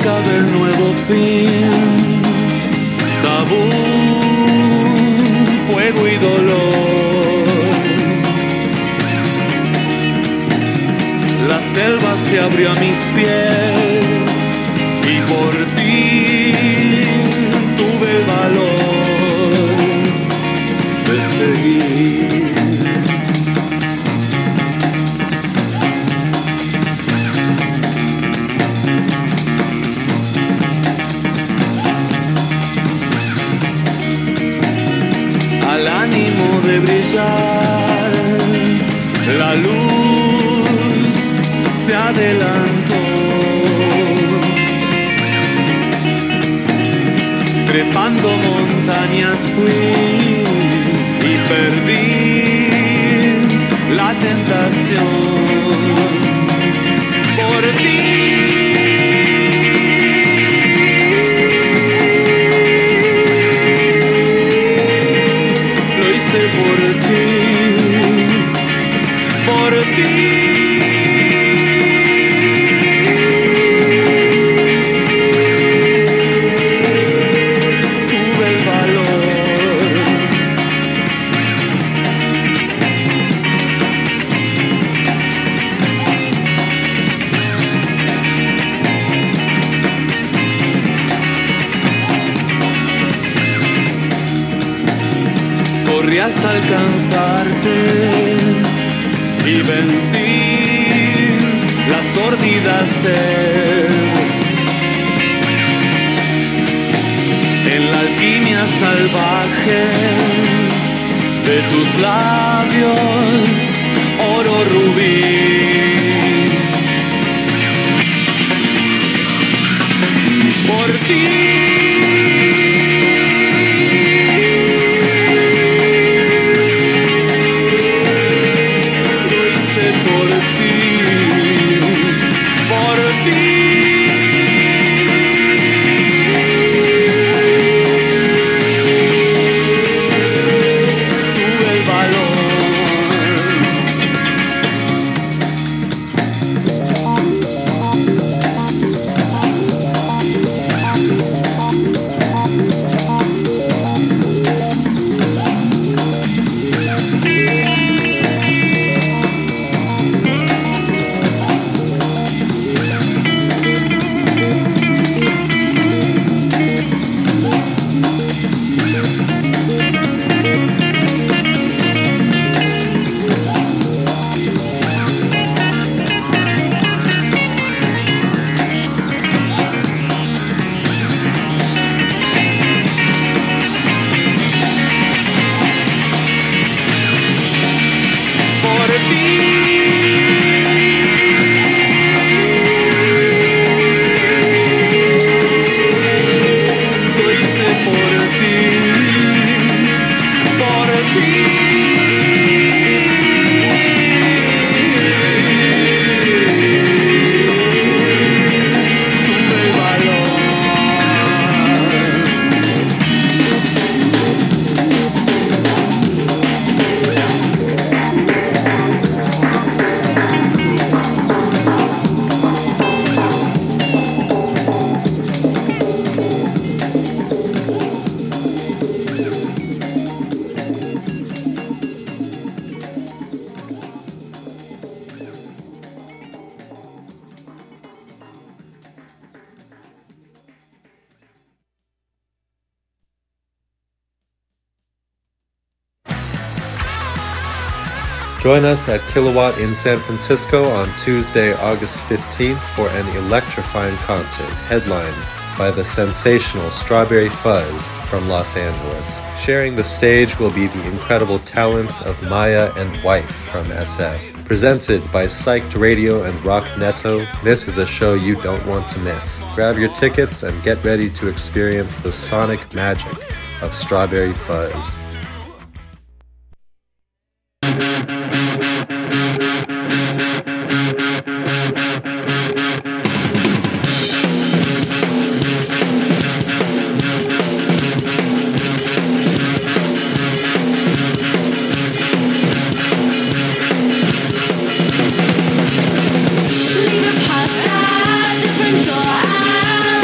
cerca del nuevo fin. Tabú, fuego y dolor. La selva se abrió a mis pies y por ti tuve valor de seguir. De brillar, la luz se adelantó, trepando montañas fui y perdí la tentación por ti. Hasta alcanzarte y vencí la sórdida sed en la alquimia salvaje de tus labios oro rubí. Por ti Join us at Kilowatt in San Francisco on Tuesday, August fifteenth for an electrifying concert headlined by the sensational Strawberry Fuzz from Los Angeles. Sharing the stage will be the incredible talents of Maya and Wife from S F. Presented by Psyched Radio and Rock Neto, this is a show you don't want to miss. Grab your tickets and get ready to experience the sonic magic of Strawberry Fuzz. Leave the past at different door.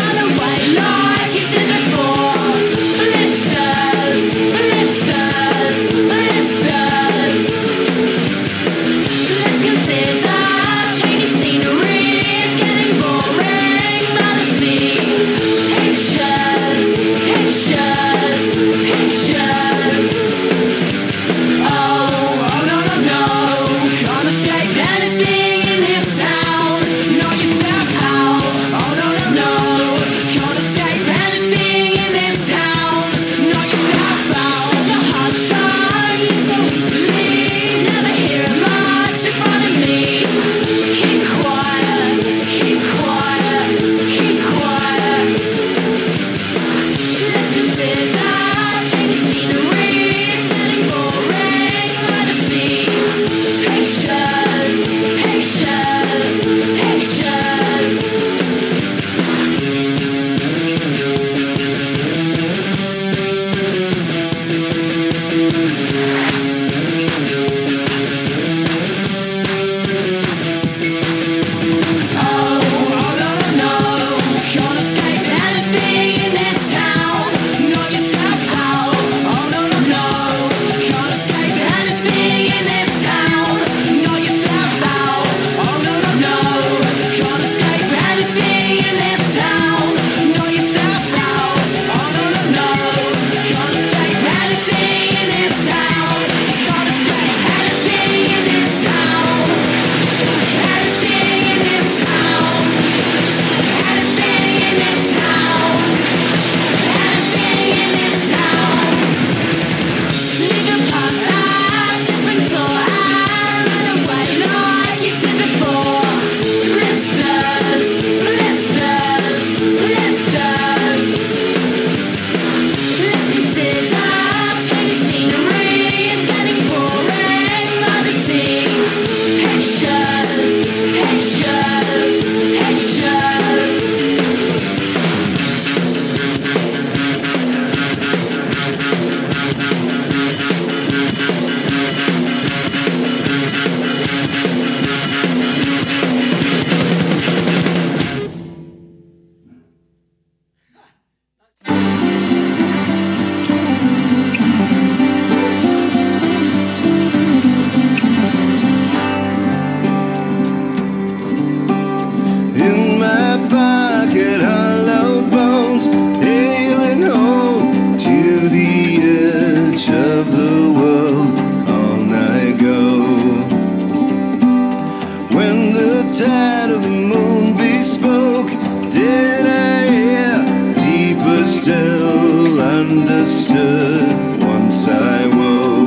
understood once I woke.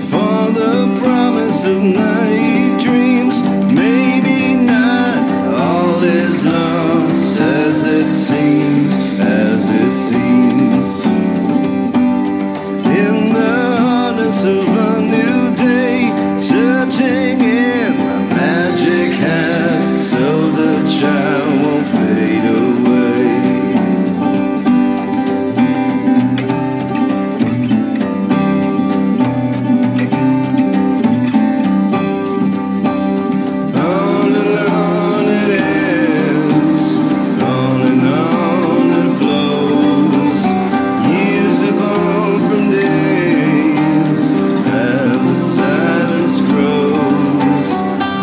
For the promise of night dreams, maybe not all is lost as it seems, as it seems. In the harness of a new day, searching in my magic hat so the child won't fade away. On and on it is, on and on it flows, years have gone from days as the silence grows.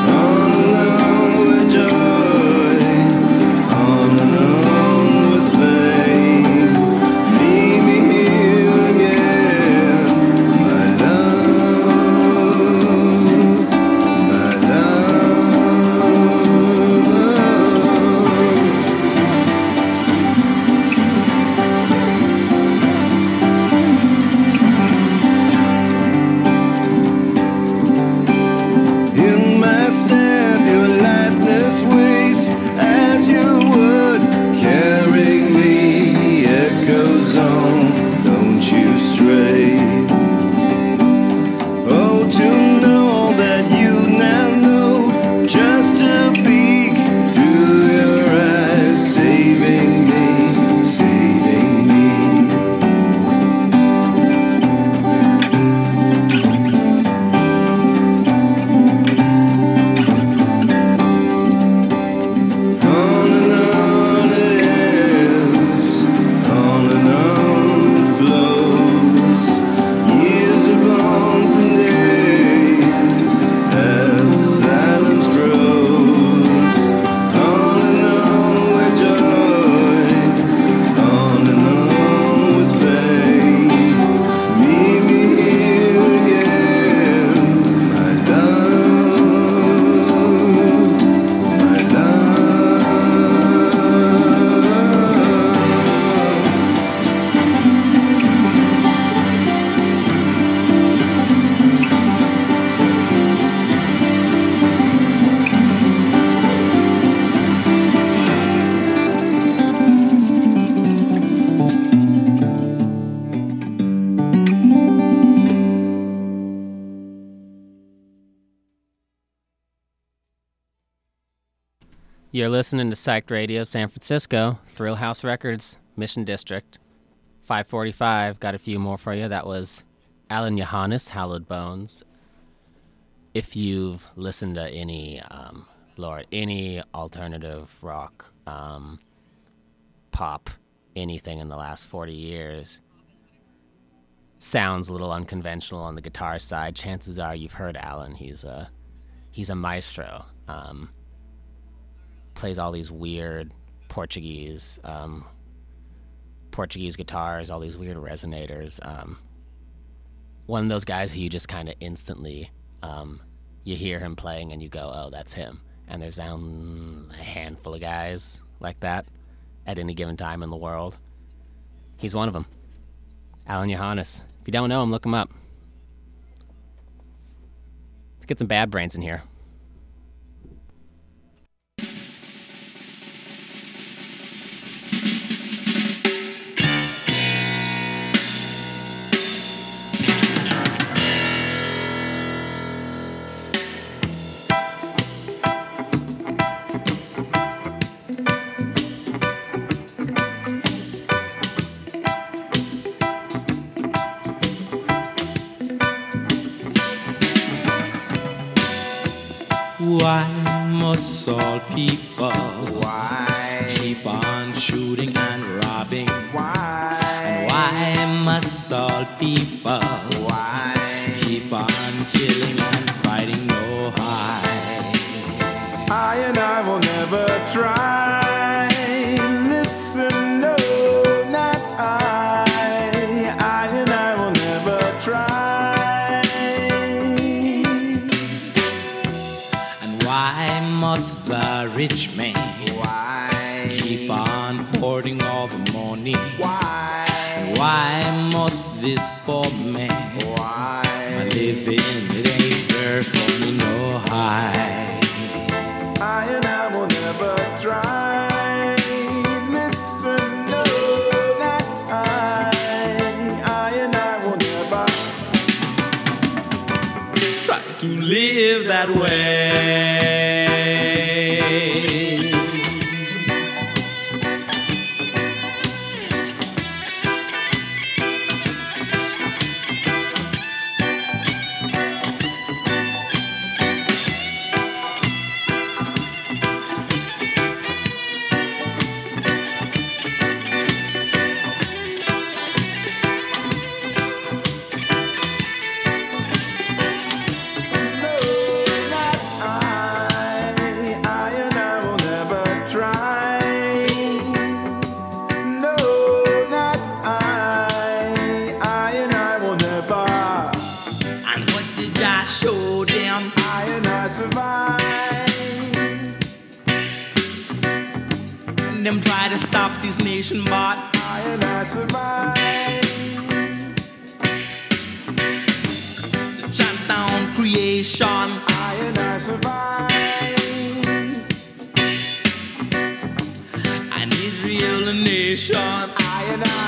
On and on with joy, on and on with pain, meet me here again, my love, my love. In my step, your lightness ways as you would carry me. Echoes on, don't you stray. Oh, to know that you now know just a peek through your eyes, saving me, saving me. On and on it is, on and on it flows. Years have gone from days as the silence grows. On and on with joy, on and on with pain. Meet me here again, my love, my love. You're listening to Psyched Radio San Francisco, Thrillhouse Records, Mission District. five forty-five, got a few more for you. That was Alan Johannes, Hallowed Bones. If you've listened to any, um, Lord, any alternative rock, um, pop, anything in the last forty years, sounds a little unconventional on the guitar side, chances are you've heard Alan. He's a, he's a maestro. Um... plays all these weird Portuguese um, Portuguese guitars, all these weird resonators. Um, one of those guys who you just kind of instantly, um, you hear him playing and you go, oh, that's him. And there's um, a handful of guys like that at any given time in the world. He's one of them. Alan Johannes. If you don't know him, look him up. Let's get some Bad Brains in here. Why must all people why keep on shooting and robbing? Why and why must all people why keep on killing and fighting? No high, I and I will never try. Listen, no, not I. I and I will never try. rich man. Why? Keep on hoarding all the money. Why? Why must this poor man? Why? My living, it ain't fair for me, no high. I and I will never try. To live that way. Them try to stop this nation, but I and I survive. The chant down creation, I and I survive. An Israel nation, I and I.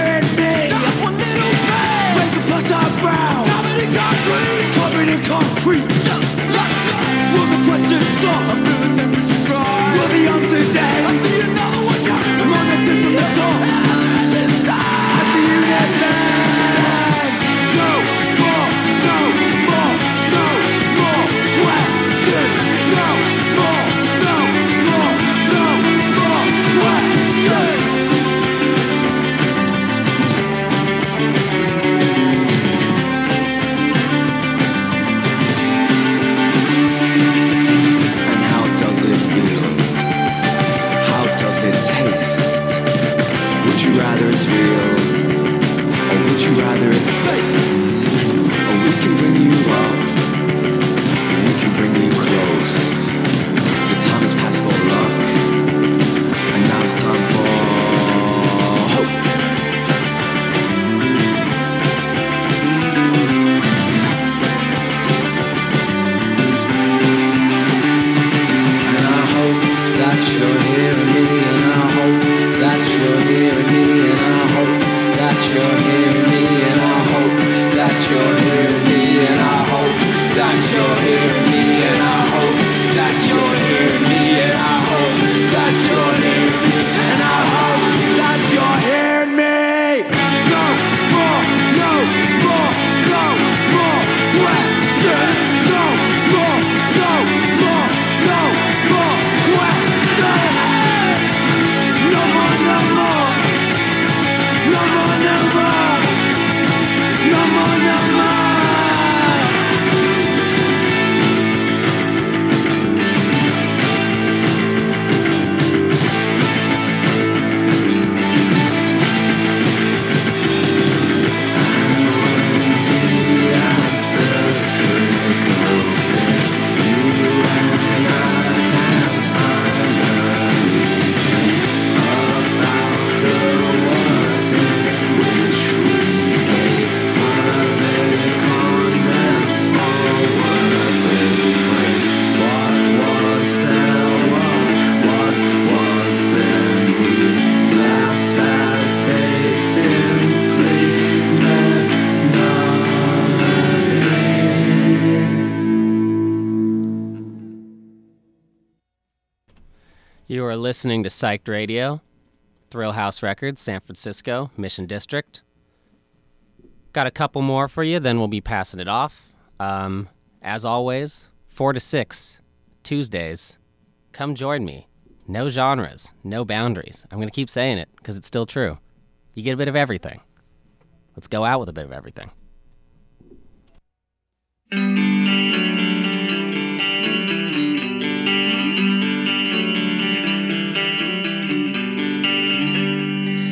staring at me. Not one little bit. Raise the blood dark brown. Covered in concrete. Covered in concrete. Just like that. Will the question stop? I feel the temperature's rise. Will the answers end? I see another one coming. I'm on that tip from the top. I see you next time. No more, no more, no more questions. No more, no more, no more questions. Would you rather it's real, or would you rather it's fake? Or we can bring you up, we can bring you close. The time has passed for luck, and now it's time for hope. And I hope that you're hearing me, and I hope that you're hearing me. You're hearing me, and I hope that you're hearing me, and I hope that you're hearing me, and I hope that you're hearing me, and I hope that you're hearing me, and I hope that you're hearing me. No more, no more, no more questions. No more, no more, no more questions. No more, no more. No more, no more. No more, no more. And when the answers trickle through you and I can't find anything about the world You are listening to Psyched Radio, Thrillhouse Records, San Francisco, Mission District. Got a couple more for you, then we'll be passing it off. Um, as always, four to six, Tuesdays. Come join me. No genres, no boundaries. I'm going to keep saying it because it's still true. You get a bit of everything. Let's go out with a bit of everything.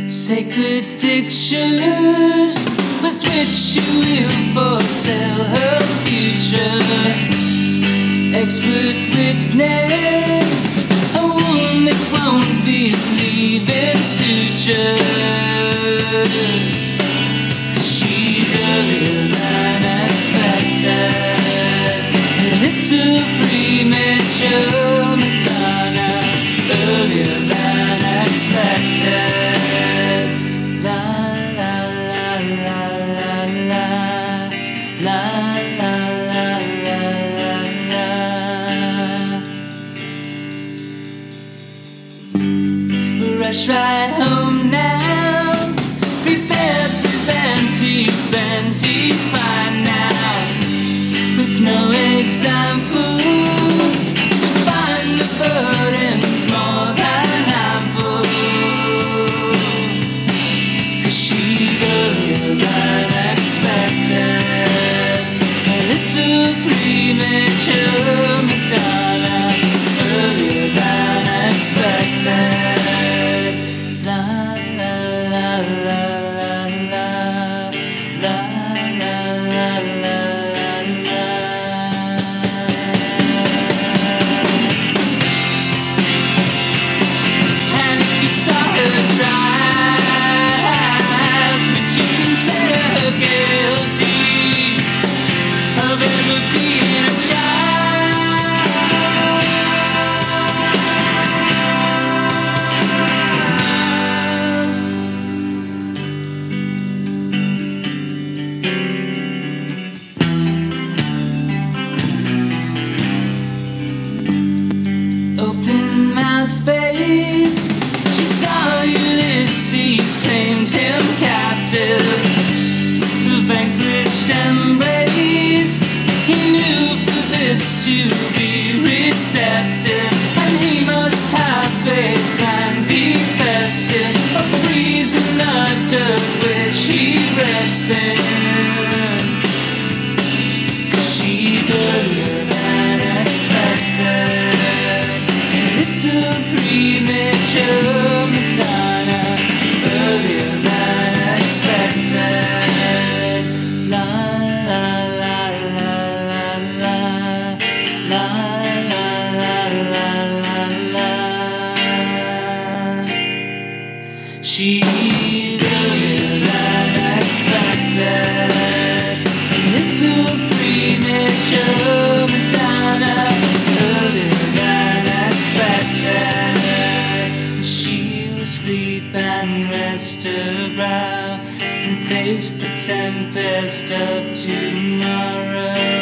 Sacred pictures with which she will foretell her future. Expert witness, a wound that won't believe in sutures. 'Cause she's a real man spectre, and it's a premature Madonna, earlier than expected. Rush right home now, captive, the vanquished and raised. He knew for this to be receptive, and he must have faith and be festive, a freezing under which he rests in. 'Cause she's earlier than expected, little premature Madonna, earlier than expected. La la la la la la la la la la la la. She's earlier than expected, little premature Madonna, earlier than expected. She'll sleep and rest her brow and face the tempest of tomorrow.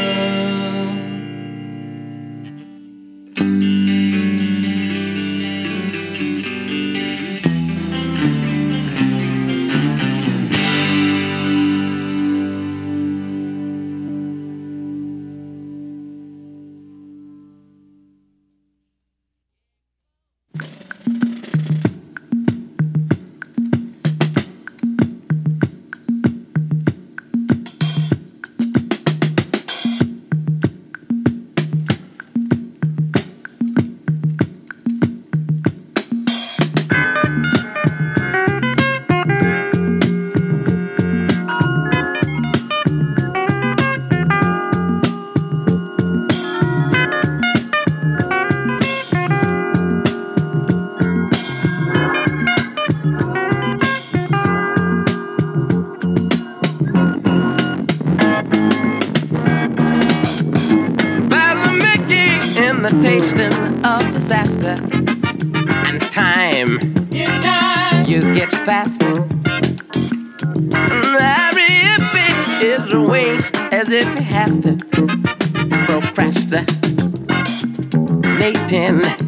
Ten.